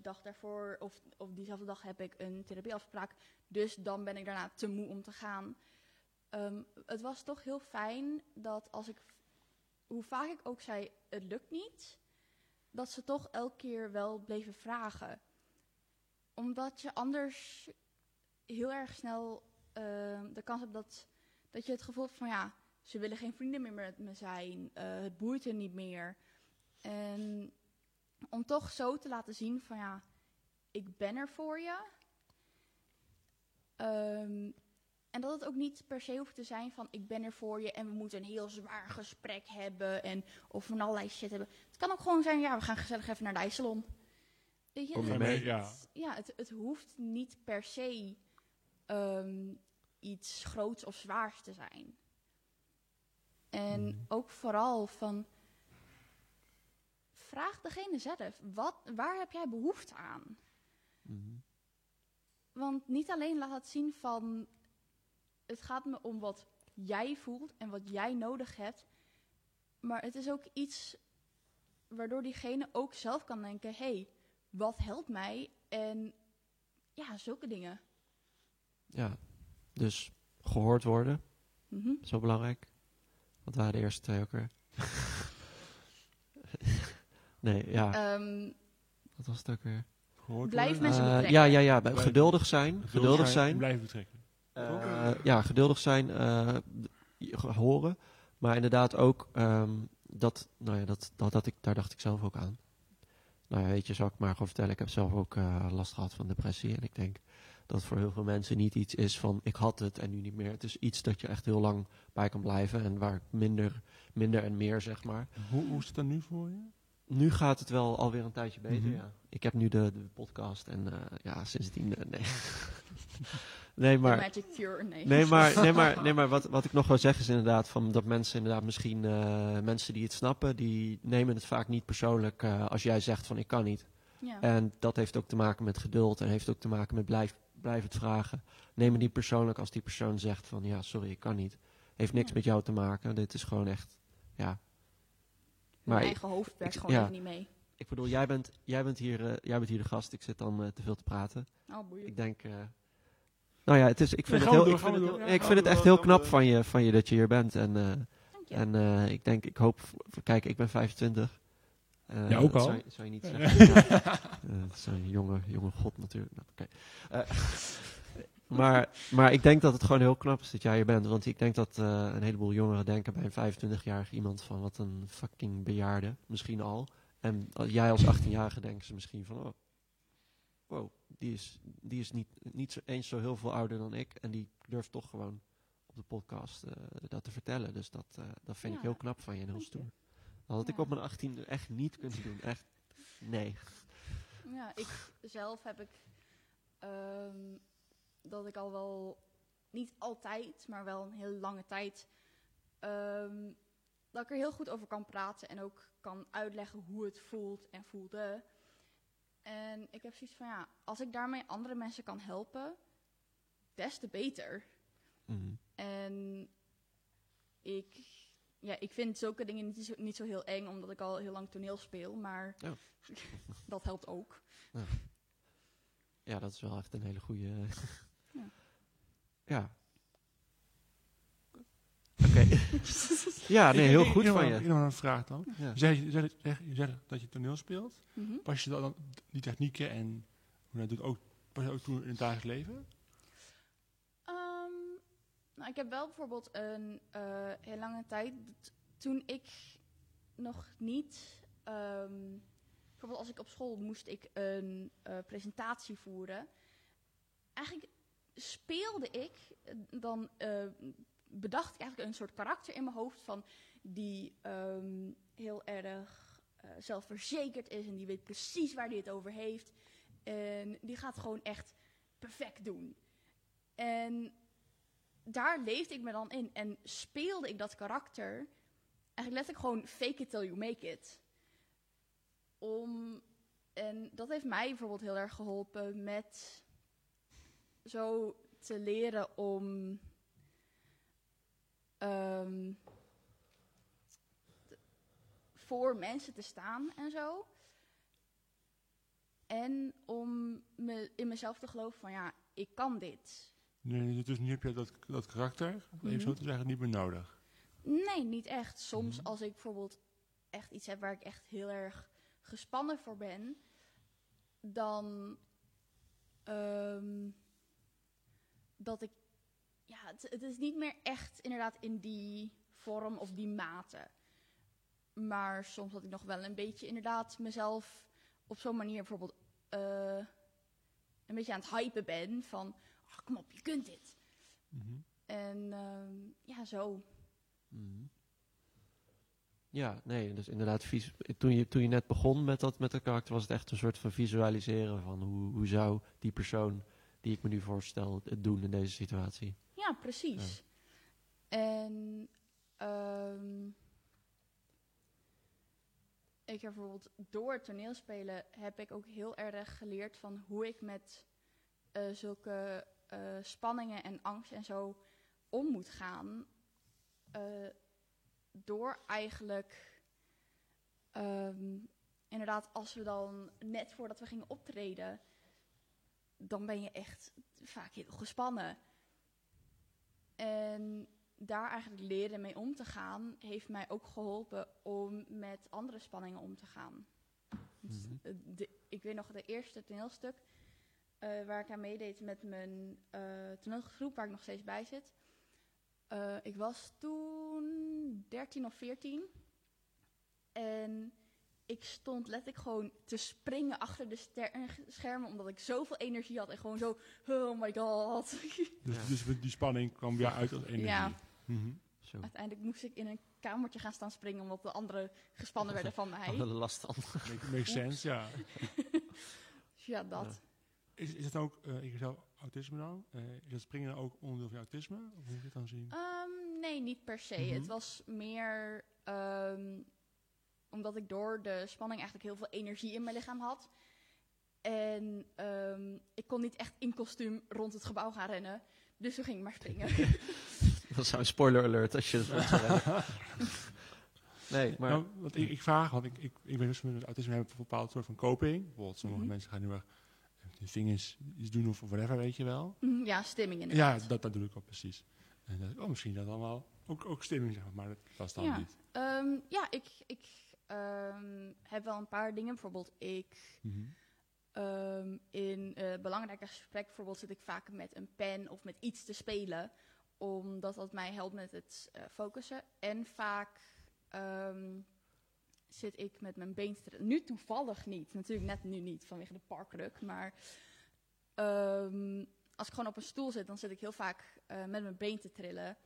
dag daarvoor of diezelfde dag heb ik een therapieafspraak. Dus dan ben ik daarna te moe om te gaan. Het was toch heel fijn dat hoe vaak ik ook zei, het lukt niet, dat ze toch elke keer wel bleven vragen. Omdat je anders heel erg snel de kans hebt dat je het gevoel hebt van, ja, ze willen geen vrienden meer met me zijn, het boeit hen niet meer. En om toch zo te laten zien van, ja, ik ben er voor je. En dat het ook niet per se hoeft te zijn van, ik ben er voor je en we moeten een heel zwaar gesprek hebben. Of van allerlei shit hebben. Het kan ook gewoon zijn, ja, we gaan gezellig even naar de IJsselon. Weet je? Kom je mee? Ja, het hoeft niet per se iets groots of zwaars te zijn. En ook vooral van... vraag degene zelf, waar heb jij behoefte aan? Mm-hmm. Want niet alleen laat het zien van... het gaat me om wat jij voelt en wat jij nodig hebt. Maar het is ook iets waardoor diegene ook zelf kan denken... hey, wat helpt mij? En ja, zulke dingen. Ja, dus gehoord worden. Mm-hmm. Zo belangrijk. Wat waren de eerste twee ook weer? Nee, ja. Wat was het ook weer? Gehoord blijf worden. Mensen betrekken. Ja. Geduldig zijn. Blijf betrekken. Geduldig zijn. Horen. Maar inderdaad ook daar dacht ik zelf ook aan. Nou ja, weet je, zal ik maar gewoon vertellen. Ik heb zelf ook last gehad van depressie. En ik denk dat het voor heel veel mensen niet iets is van... ik had het en nu niet meer. Het is iets dat je echt heel lang bij kan blijven. En waar minder en meer, zeg maar. Hoe is het dan nu voor je? Nu gaat het wel alweer een tijdje beter, ja. Ik heb nu de podcast en sindsdien... Nee, maar... The magic cure, nee. Nee, maar wat ik nog wil zeggen is inderdaad... van dat mensen inderdaad misschien... mensen die het snappen, die nemen het vaak niet persoonlijk... als jij zegt van ik kan niet. Ja. En dat heeft ook te maken met geduld... en heeft ook te maken met blijf het vragen. Neem het niet persoonlijk als die persoon zegt van... ja, sorry, ik kan niet. Heeft niks met jou te maken. Dit is gewoon echt... ja. Mijn eigen hoofd werkt gewoon even niet mee. Ik bedoel, jij bent hier de gast. Ik zit dan te veel te praten. Oh, boeien. Ik denk... ik vind het echt heel knap van je dat je hier bent. En kijk, ik ben 25. Ook al. Dat zou je niet zeggen. Dat is een jonge god natuurlijk. Nou, okay. Maar ik denk dat het gewoon heel knap is dat jij hier bent. Want ik denk dat een heleboel jongeren denken bij een 25-jarige iemand van... wat een fucking bejaarde, misschien al. En jij als 18-jarige denken ze misschien van... oh, wow, die is niet eens zo heel veel ouder dan ik. En die durft toch gewoon op de podcast dat te vertellen. Dus dat vind ik heel knap van je en heel stoer. Dat had ik op mijn 18e echt niet kunnen doen. Echt, nee. Ja, ik zelf heb ik... dat ik al wel, niet altijd, maar wel een heel lange tijd... dat ik er heel goed over kan praten en ook kan uitleggen hoe het voelt en voelde. En ik heb zoiets van, als ik daarmee andere mensen kan helpen, des te beter. Mm-hmm. En ik vind zulke dingen niet zo heel eng, omdat ik al heel lang toneel speel, maar dat helpt ook. Ja. Ja, dat is wel echt een hele goede... Ja. Oké. Ja, nee, heel goed van je. Ik heb nog een vraag dan. Ja. Je zegt dat je toneel speelt. Mm-hmm. Pas je dan die technieken en hoe dat doet ook, pas je ook toe in het dagelijks leven? Ik heb wel bijvoorbeeld een heel lange tijd... toen ik nog niet... bijvoorbeeld als ik op school moest ik een presentatie voeren. Eigenlijk speelde ik, dan bedacht ik eigenlijk een soort karakter in mijn hoofd van die heel erg zelfverzekerd is en die weet precies waar die het over heeft. En die gaat gewoon echt perfect doen. En daar leefde ik me dan in en speelde ik dat karakter. Eigenlijk letterlijk gewoon fake it till you make it. En dat heeft mij bijvoorbeeld heel erg geholpen met zo te leren om voor mensen te staan en zo. En om in mezelf te geloven van ik kan dit. Nee, dus nu heb je dat karakter, even zo te zeggen, niet meer nodig? Nee, niet echt. Soms als ik bijvoorbeeld echt iets heb waar ik echt heel erg... gespannen voor ben, dan dat ik het is niet meer echt inderdaad in die vorm of die mate, maar soms dat ik nog wel een beetje inderdaad mezelf op zo'n manier bijvoorbeeld een beetje aan het hypen ben van kom op, je kunt dit. En zo. Ja, nee, dus inderdaad, toen je net begon met dat karakter was het echt een soort van visualiseren van hoe zou die persoon die ik me nu voorstel doen in deze situatie. Ja, precies. Ja. En ik heb bijvoorbeeld door het toneelspelen heb ik ook heel erg geleerd van hoe ik met zulke spanningen en angst en zo om moet gaan. Door eigenlijk, inderdaad, als we dan net voordat we gingen optreden, dan ben je echt vaak heel gespannen. En daar eigenlijk leren mee om te gaan, heeft mij ook geholpen om met andere spanningen om te gaan. Mm-hmm. Ik weet nog de eerste toneelstuk waar ik aan meedeed met mijn toneelgroep, waar ik nog steeds bij zit. Ik was toen 13 of 14 en ik stond letterlijk gewoon te springen achter de schermen omdat ik zoveel energie had en gewoon zo, oh my god. Dus die spanning kwam weer uit als energie. Ja. Mm-hmm. Zo. Uiteindelijk moest ik in een kamertje gaan staan springen omdat de anderen gespannen werden van mij. Alle last van. Makes sense, ja. Dus ja, dat. Ja. Is het ook, ik zelf autisme nou? Is dat springen ook onderdeel van je autisme? Of hoe moet je het dan zien? Nee, niet per se. Mm-hmm. Het was meer omdat ik door de spanning eigenlijk heel veel energie in mijn lichaam had. En ik kon niet echt in kostuum rond het gebouw gaan rennen. Dus toen ging ik maar springen. Dat zou een spoiler alert als je het moet rennen. Nee, maar nou, want ik vraag, want ik ben dus met autisme hebben een bepaald soort van coping. Bijvoorbeeld sommige mm-hmm. mensen gaan nu erg de vingers iets doen of whatever, weet je wel. Ja, stimming inderdaad. Ja, dat doe ik ook precies. En dat, misschien dat dan wel. Ook stimming, zeg maar dat was dan niet. Ja, ik heb wel een paar dingen. Bijvoorbeeld, ik in belangrijke gesprekken bijvoorbeeld zit ik vaak met een pen of met iets te spelen. Omdat dat mij helpt met het focussen. En vaak zit ik met mijn been te... Nu toevallig niet. Natuurlijk net nu niet, vanwege de parkruk. Maar als ik gewoon op een stoel zit, dan zit ik heel vaak met mijn been te trillen.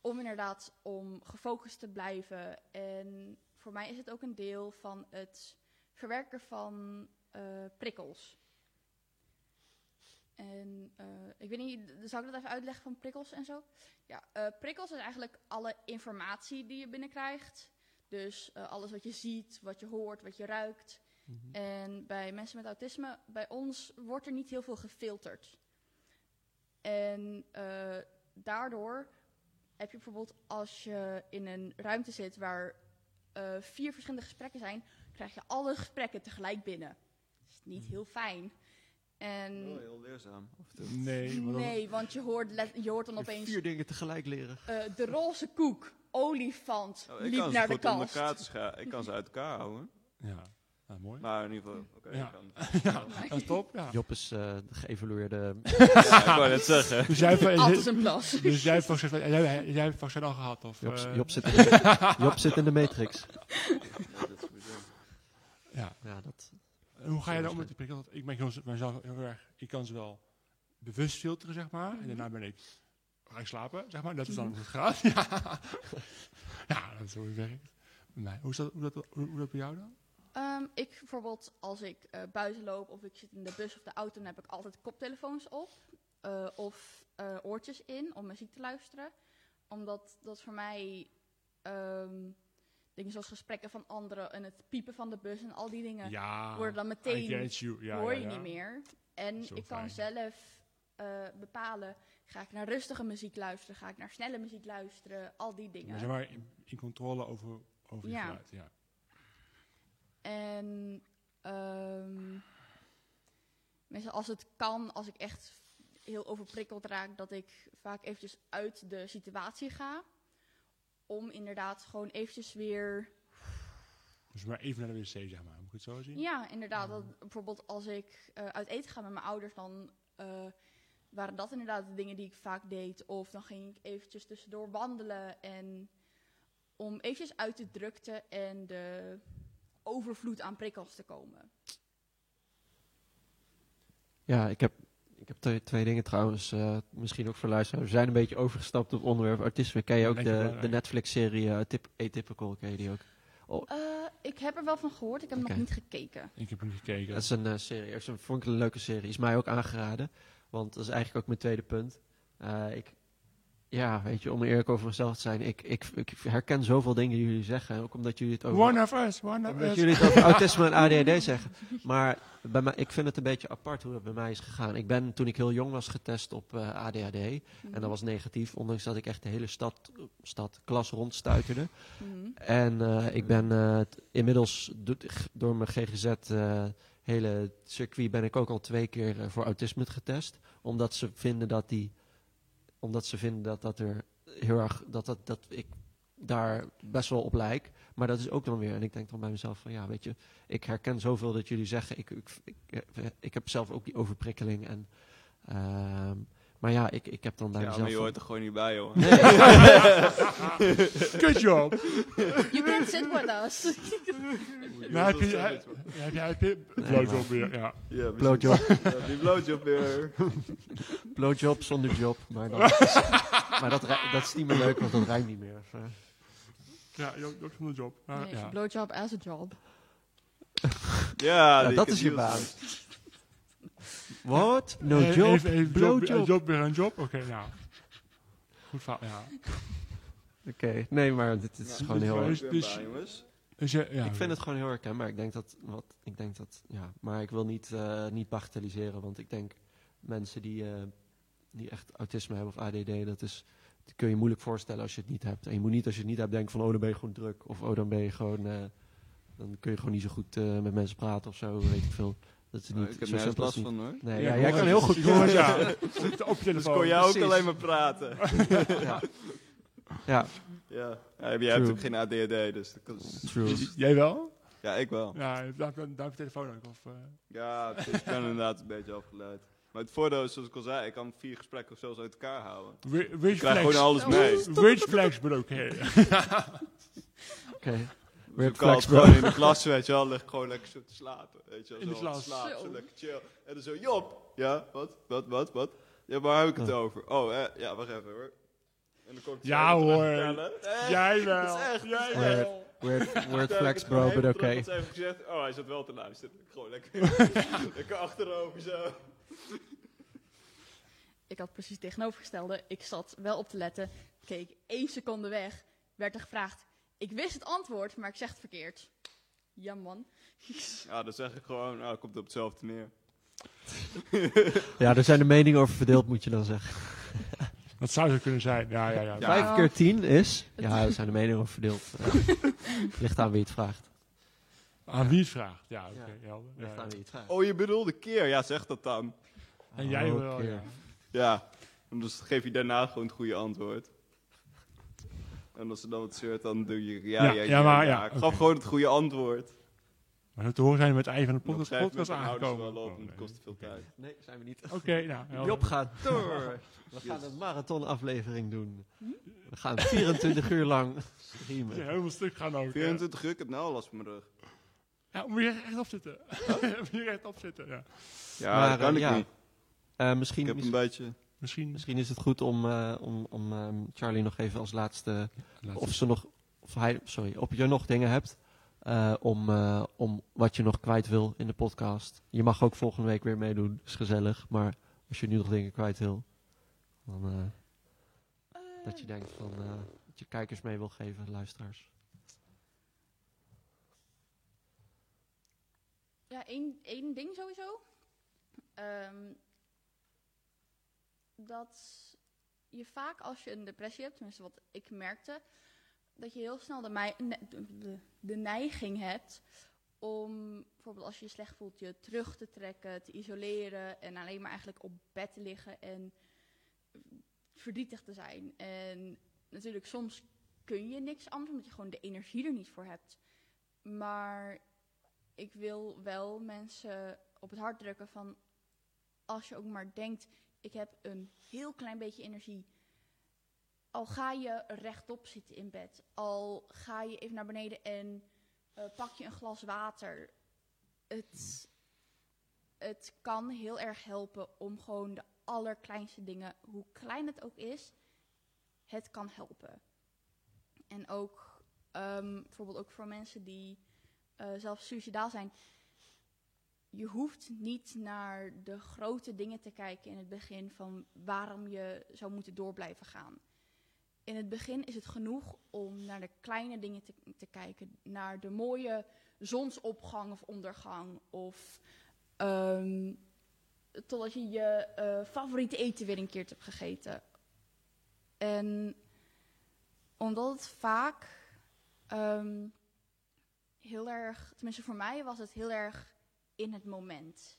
Om inderdaad om gefocust te blijven. En voor mij is het ook een deel van het verwerken van prikkels. En ik weet niet, zal ik dat even uitleggen van prikkels en zo? Ja, prikkels is eigenlijk alle informatie die je binnenkrijgt. Dus alles wat je ziet, wat je hoort, wat je ruikt. Mm-hmm. En bij mensen met autisme, bij ons wordt er niet heel veel gefilterd. En daardoor heb je bijvoorbeeld, als je in een ruimte zit waar 4 verschillende gesprekken zijn, krijg je alle gesprekken tegelijk binnen. Dat is niet heel fijn. En heel leerzaam. Nee, want je hoort dan opeens 4 dingen tegelijk leren. De roze koek, olifant, liep naar de kast. Ik kan ze uit elkaar houden. Ja. Ah, mooi. Maar in ieder geval, oké. Ja. Ja, top. Ja. Job is de geëvalueerde... Ja, ik wou net zeggen. Dus jij hebt vaccin al gehad? Of, Job zit in de matrix. Ja, dat... Hoe ga je dan om met die prikkels? Ik merk mezelf heel erg... Ik kan ze wel bewust filteren, zeg maar. Mm-hmm. En daarna ga ik slapen, zeg maar. Dat is dan hoe het gaat. Ja, dat is hoe het werkt. Nee. Hoe is dat bij jou dan? Ik bijvoorbeeld, als ik buiten loop of ik zit in de bus of de auto, dan heb ik altijd koptelefoons op of oortjes in om muziek te luisteren. Omdat dat voor mij dingen zoals gesprekken van anderen en het piepen van de bus en al die dingen worden dan meteen, hoor je niet meer. En zo ik kan zelf bepalen, ga ik naar rustige muziek luisteren, ga ik naar snelle muziek luisteren, al die dingen. Maar zeg maar in controle over je geluid, ja. En meestal als het kan, als ik echt heel overprikkeld raak, dat ik vaak eventjes uit de situatie ga. Om inderdaad gewoon eventjes weer... Dus maar even naar de wc, zeg maar. Moet ik het zo zien? Ja, inderdaad. Dat, bijvoorbeeld als ik uit eten ga met mijn ouders, dan waren dat inderdaad de dingen die ik vaak deed. Of dan ging ik eventjes tussendoor wandelen. En om eventjes uit de drukte en de... overvloed aan prikkels te komen. Ja, ik heb 2 dingen trouwens, misschien ook voor luisteraars. We zijn een beetje overgestapt op onderwerp autisme. Ken je ook de Netflix-serie Atypical? Ken je die ook? Oh, Ik heb er wel van gehoord. Ik heb nog niet gekeken. Ik heb niet gekeken. Dat is een serie. Dat vond ik een leuke serie. Is mij ook aangeraden. Want dat is eigenlijk ook mijn tweede punt. Ja, weet je, om eerlijk over mezelf te zijn. Ik herken zoveel dingen die jullie zeggen. Ook omdat jullie het over... One of us. Jullie het over autisme en ADHD zeggen. Maar bij mij, ik vind het een beetje apart hoe het bij mij is gegaan. Ik ben, toen ik heel jong was, getest op ADHD. Mm-hmm. En dat was negatief. Ondanks dat ik echt de hele klas rondstuiterde. Mm-hmm. En ik ben inmiddels door mijn GGZ... hele circuit ben ik ook al 2 keer voor autisme getest. Omdat ze vinden dat ik daar best wel op lijk. Maar dat is ook dan weer. En ik denk dan bij mezelf van ja, weet je, ik herken zoveel dat jullie zeggen. Ik heb zelf ook die overprikkeling. En, maar ja, ik heb dan daar mezelf... Ja, maar je hoort er gewoon niet bij, hoor. Nee. Good job. You can't sit with us. Blowjob weer. Blowjob zonder job. Maar dat is niet meer leuk, want dat rijmt niet meer. Ja, ook zonder job. Blowjob as a job. Ja, dat is je baan. Wat? No job? Even blowjob. Job weer een job? Oké, nou. Goed verhaal, ja. Oké, nee, maar dit is gewoon heel erg. Ik vind het gewoon heel herkenbaar. Ik denk dat, maar ik wil niet bagatelliseren, want ik denk mensen die echt autisme hebben of ADD, dat kun je moeilijk voorstellen als je het niet hebt. En je moet niet, als je het niet hebt, denken van, oh, dan ben je gewoon druk. Of, oh, dan ben je gewoon, dan kun je gewoon niet zo goed met mensen praten of zo, weet ik veel. Dat is niet, ik heb nergens last van, hoor. Nee, ja, jij kan heel goed horen. Ja. Dus kon jij ook alleen maar praten. Ja. Jij hebt ook geen ADHD, dus... True. Jij wel? Ja, ik wel. Ja, daar heb je telefoon ook. Of, Ja, dus ik ben inderdaad een beetje afgeleid. Maar het voordeel is, zoals ik al zei, ik kan 4 gesprekken of zelfs uit elkaar houden. Ik krijg gewoon alles mee. Rich flags, maar oké. Ik kan het gewoon in de klas, weet je wel, lig gewoon lekker zo te slapen, weet je wel, zo lekker chill. En dan zo, Job, ja, wat? Ja, waar heb ik het over? Oh, ja, wacht even, hoor. En dan komt hoor, jij wel, dat is echt, jij wel. Weird flex, bro, but oké. Ik heb gezegd, oh, hij zat wel te luisteren, gewoon lekker achterover zo. Ik had precies tegenovergestelde, ik zat wel op te letten, keek 1 seconde weg, werd er gevraagd. Ik wist het antwoord, maar ik zeg het verkeerd. Ja, man. Ja, dan zeg ik gewoon, nou, komt op hetzelfde neer. Ja, er zijn de meningen over verdeeld, moet je dan zeggen. Dat zou zo kunnen zijn. Ja. 5 keer 10 is... Ja, er zijn de meningen over verdeeld. Ligt aan wie het vraagt. Aan wie het vraagt? Ja, oké. Ja. Ligt aan wie het vraagt. Oh, je bedoelde keer. Ja, zeg dat dan. En jij wel, ja. Ja, dus geef je daarna gewoon het goede antwoord. En als ze dan wat zeurt, dan doe je... Ja. Ik gaf gewoon het goede antwoord. Maar te horen zijn we met het einde van de podcast aangekomen. Het kost veel tijd. Nee, zijn we niet. Oké, nou. Job gaat door. We gaan een marathonaflevering doen. We gaan 24 uur lang streamen. Ja, helemaal stuk gaan ook. 24 uur, ik heb nou al last van mijn rug. Ja, moet je echt opzitten. Ja, dat kan ik niet. Misschien... Ik heb een beetje... Misschien is het goed om Charlie nog even als laatste. Of je nog dingen hebt om wat je nog kwijt wil in de podcast. Je mag ook volgende week weer meedoen, is gezellig. Maar als je nu nog dingen kwijt wil, dan dat je denkt van dat je kijkers mee wil geven, luisteraars. Ja, één ding sowieso. Dat je vaak als je een depressie hebt, tenminste wat ik merkte, dat je heel snel de neiging hebt om, bijvoorbeeld als je je slecht voelt, je terug te trekken, te isoleren en alleen maar eigenlijk op bed te liggen en verdrietig te zijn. En natuurlijk, soms kun je niks anders, omdat je gewoon de energie er niet voor hebt. Maar ik wil wel mensen op het hart drukken van, als je ook maar denkt... Ik heb een heel klein beetje energie. Al ga je rechtop zitten in bed. Al ga je even naar beneden en pak je een glas water. Het kan heel erg helpen om gewoon de allerkleinste dingen, hoe klein het ook is, het kan helpen. En ook bijvoorbeeld ook voor mensen die zelfs suicidaal zijn. Je hoeft niet naar de grote dingen te kijken in het begin van waarom je zou moeten door blijven gaan. In het begin is het genoeg om naar de kleine dingen te kijken. Naar de mooie zonsopgang of ondergang. Of totdat je je favoriete eten weer een keertje hebt gegeten. En omdat het vaak heel erg, tenminste voor mij was het heel erg in het moment.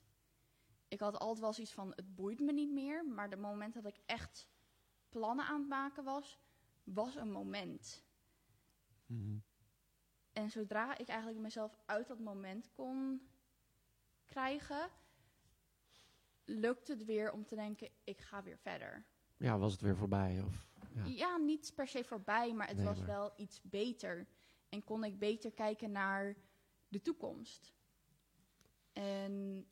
Ik had altijd wel zoiets van, het boeit me niet meer. Maar de moment dat ik echt plannen aan het maken was een moment. Mm-hmm. En zodra ik eigenlijk mezelf uit dat moment kon krijgen, lukte het weer om te denken, ik ga weer verder. Ja, was het weer voorbij? Of, ja, niet per se voorbij, maar het was wel iets beter. En kon ik beter kijken naar de toekomst. En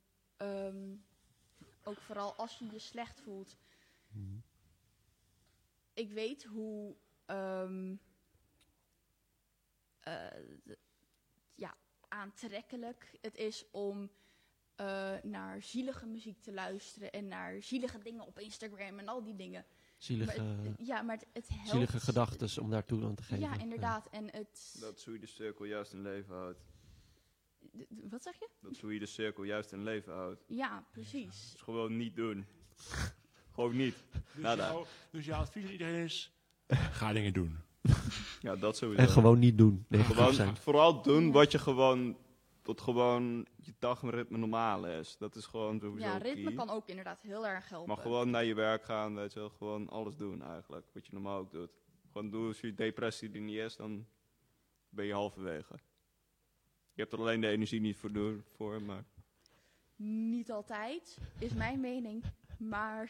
ook vooral als je je slecht voelt. Mm-hmm. Ik weet hoe aantrekkelijk het is om naar zielige muziek te luisteren en naar zielige dingen op Instagram en al die dingen. Maar het helpt. Zielige gedachten om daartoe aan te geven. Ja, inderdaad. Ja. En het dat zo je de cirkel juist in leven houdt. Wat zeg je? Dat zo je de cirkel juist in leven houdt. Ja, precies. Ja. Dus gewoon niet doen. Ook niet. Dus jouw advies aan iedereen is, ga dingen doen. Ja, dat sowieso. En gewoon niet doen. Nee, gewoon, vooral doen wat je gewoon, tot gewoon je dagritme normaal is. Dat is gewoon sowieso ja, ritme key. Kan ook inderdaad heel erg helpen. Maar gewoon naar je werk gaan, weet je wel. Gewoon alles doen eigenlijk, wat je normaal ook doet. Gewoon doen als je depressie er niet is, dan ben je halverwege. Je hebt er alleen de energie niet voor, maar... Niet altijd, is mijn mening. Maar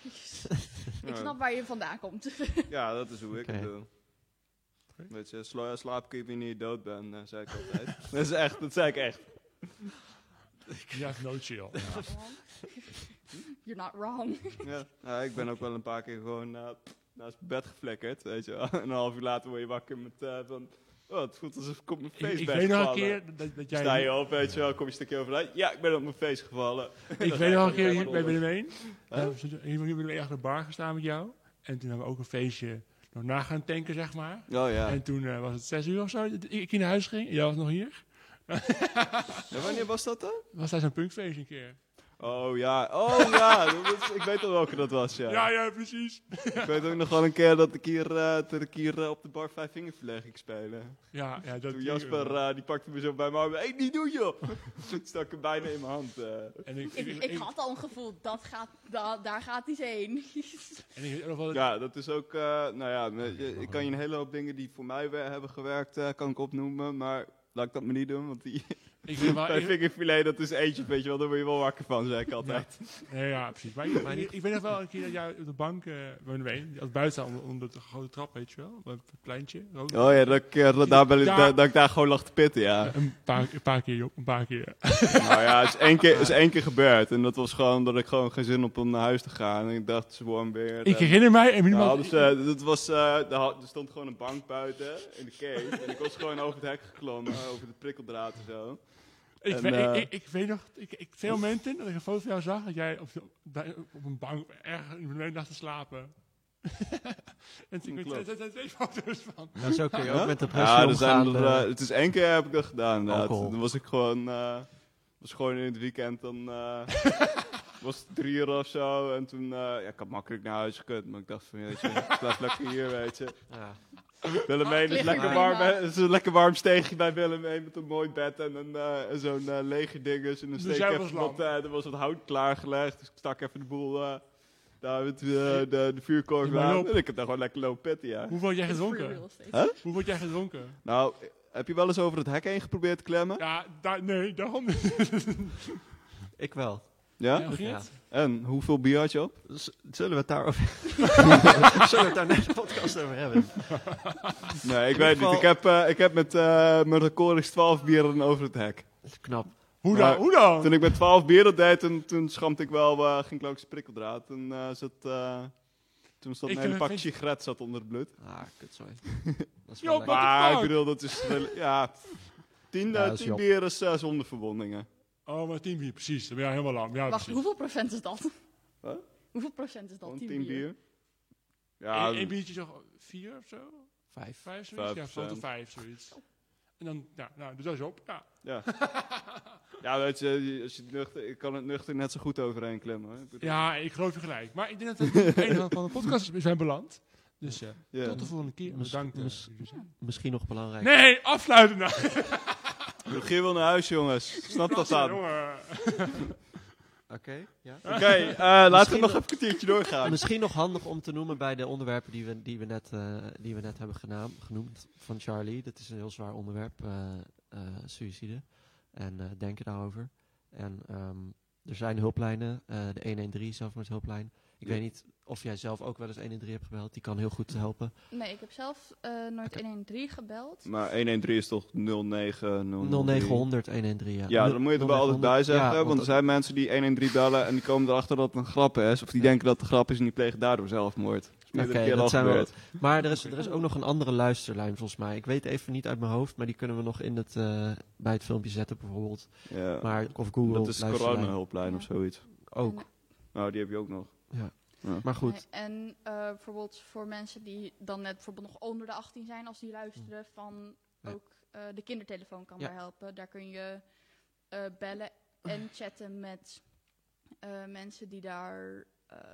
ik snap waar je vandaan komt. Ja, dat is hoe ik het doe. Weet je, slaap kun je wanneer je dood bent, zei ik altijd. Dat zei ik echt. Ja, no chill. You're not wrong. Ja, nou, ik ben ook wel een paar keer gewoon naast bed geflikkerd, weet je wel. Een half uur later word je wakker met van... Oh, het voelt alsof ik op mijn face ben gevallen. Ik weet nog een keer dat jij... Sta je op, weet je wel, kom je een stukje overheen. Ja, ik ben op mijn face gevallen. Ik weet nog een keer, hier bij Willem 1. Hier ben ik achter de bar gestaan met jou. En toen hebben we ook een feestje nog na gaan tanken, zeg maar. Oh, ja. En toen was het 6 uur of zo dat ik naar huis ging. Jij was nog hier. En wanneer was dat dan? Was dat zo'n punkfeest een keer. Oh ja, ik weet al welke dat was, ja. Ja, precies. Ik weet ook nog wel een keer dat ik hier op de bar 5 vingerverleg ging spelen. Ja, dat toen Jasper, die pakte me zo bij mijn arm. Hé, niet doen joh! Toen stak ik bijna in mijn hand. En ik had al een gevoel, daar gaat iets heen. Ja, dat is ook, ik kan je een hele hoop dingen die voor mij hebben gewerkt, kan ik opnoemen, maar... Laat ik dat maar niet doen, want die vingerfilet, dat is eentje, weet je wel, daar word je wel wakker van, zei ik altijd. Ja, precies. Maar ik weet nog wel een keer dat jij op de bank, als buiten onder de grote trap, weet je wel, op het pleintje. Rood. Oh ja, dat ik daar gewoon lag te pitten, ja. Een paar keer. Nou ja, het is één keer gebeurd en dat was gewoon dat ik gewoon geen zin had om naar huis te gaan. En ik dacht, het is warm weer. Ik herinner mij... Er stond gewoon een bank buiten in de cave en ik was gewoon over het hek geklommen. Over de prikkeldraad en zo. Ik weet nog, veel momenten dat ik een foto van jou zag dat jij op een bank ergens in mijn lag te slapen. En er zijn 2 foto's van. Dat is oké, ook met de pressie omgaan. Het is 1 keer heb ik dat gedaan. Dan was ik gewoon, in het weekend dan. Was het 3 uur of zo en toen, ik had makkelijk naar huis gekund, maar ik dacht van, weet je, ik blijf lekker hier, weet je. Ja. Willemijn is een lekker warm steegje bij Willemijn met een mooi bed en zo'n lege dinges en een steek even wat, er was wat hout klaargelegd, dus ik stak even de boel daar met de vuurkorf aan en ik heb daar gewoon lekker lopen pitten, ja. Hoe word jij gedronken? Huh? Hoe word jij gedronken? Nou, heb je wel eens over het hek heen geprobeerd te klemmen? Ja, nee, daarom niet. Ik wel. Ja? En hoeveel bier had je op? Zullen we het daar over net een podcast over hebben? Nee, ik weet niet. Ik heb met record 12 bieren over het hek. Dat is knap. Hoe dan? Toen ik met 12 bieren deed, toen schamte ik wel, ging ik ook prikkeldraad. En toen stond een hele pak sigaret zat onder het bloed. Ah, kutzooi. Maar ik bedoel, dat is... ja... 10 beren, 6 onderverwondingen. Oh, maar 10 bier, precies. Dan ben je helemaal lang. Ja, wacht, hoeveel procent is dat? Huh? Hoeveel procent is dat? Van 10 bier? Ja, Eén biertje is 4 of zo? 5 zoiets? 5%. Ja, tot 5 zoiets. En dan, ja, nou, dus dat is op. Ja, ja. Ja, weet je, als je nuchter, ik kan het nuchter net zo goed overheen klemmen. Hoor. Ja, ik geloof je gelijk. Maar ik denk dat het de ene van de podcast is zijn beland. Dus yeah. Tot de volgende keer. Bedankt. Misschien nog belangrijk. Nee, afsluiten nou. Begin wel naar huis, jongens. Snap dat aan. Oké, laten we nog even een kwartiertje doorgaan. Misschien nog handig om te noemen bij de onderwerpen die we net hebben genoemd van Charlie. Dat is een heel zwaar onderwerp, suïcide. En denken daarover. En er zijn hulplijnen, de 113 zelfmoordhulplijn. Ik weet niet of jij zelf ook wel eens 113 hebt gebeld. Die kan heel goed helpen. Nee, ik heb zelf nooit 113 gebeld. Maar 113 is toch 0900 113, ja. Ja, dan moet je er wel altijd bij zeggen. Ja, want er zijn mensen die 113 bellen en die komen erachter dat het een grap is. Of die denken dat het een grap is en die plegen daardoor zelfmoord. Oké, dat zijn we. Maar er is ook nog een andere luisterlijn volgens mij. Ik weet even niet uit mijn hoofd, maar die kunnen we nog in het, bij het filmpje zetten bijvoorbeeld. Ja. Maar, of Google. Dat is de corona-hulplijn of zoiets. Ook. Nou, die heb je ook nog. Ja. Ja. Maar goed. Nee, en bijvoorbeeld voor mensen die dan net bijvoorbeeld nog onder de 18 zijn, als die luisteren, van ook de kindertelefoon kan daar helpen. Daar kun je bellen en chatten met mensen die daar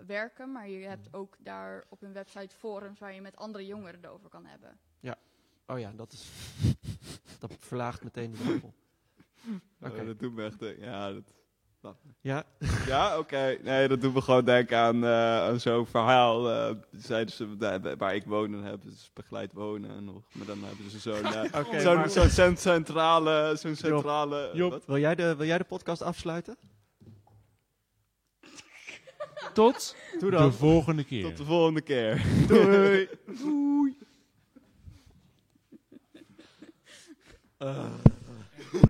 werken. Maar je hebt ook daar op hun website forums waar je met andere jongeren erover kan hebben. Ja. Oh ja, dat is... dat verlaagt meteen de drempel. Okay. Dat doet me echt... Ja, dat... Ja, ja, oké. Nee, dat doet me gewoon denken aan zo'n verhaal. Zeiden ze waar ik wonen heb, dus begeleid wonen en nog. Maar dan hebben ze zo'n centrale... Job, wil jij de podcast afsluiten? Tot de volgende keer. Tot de volgende keer. Doei.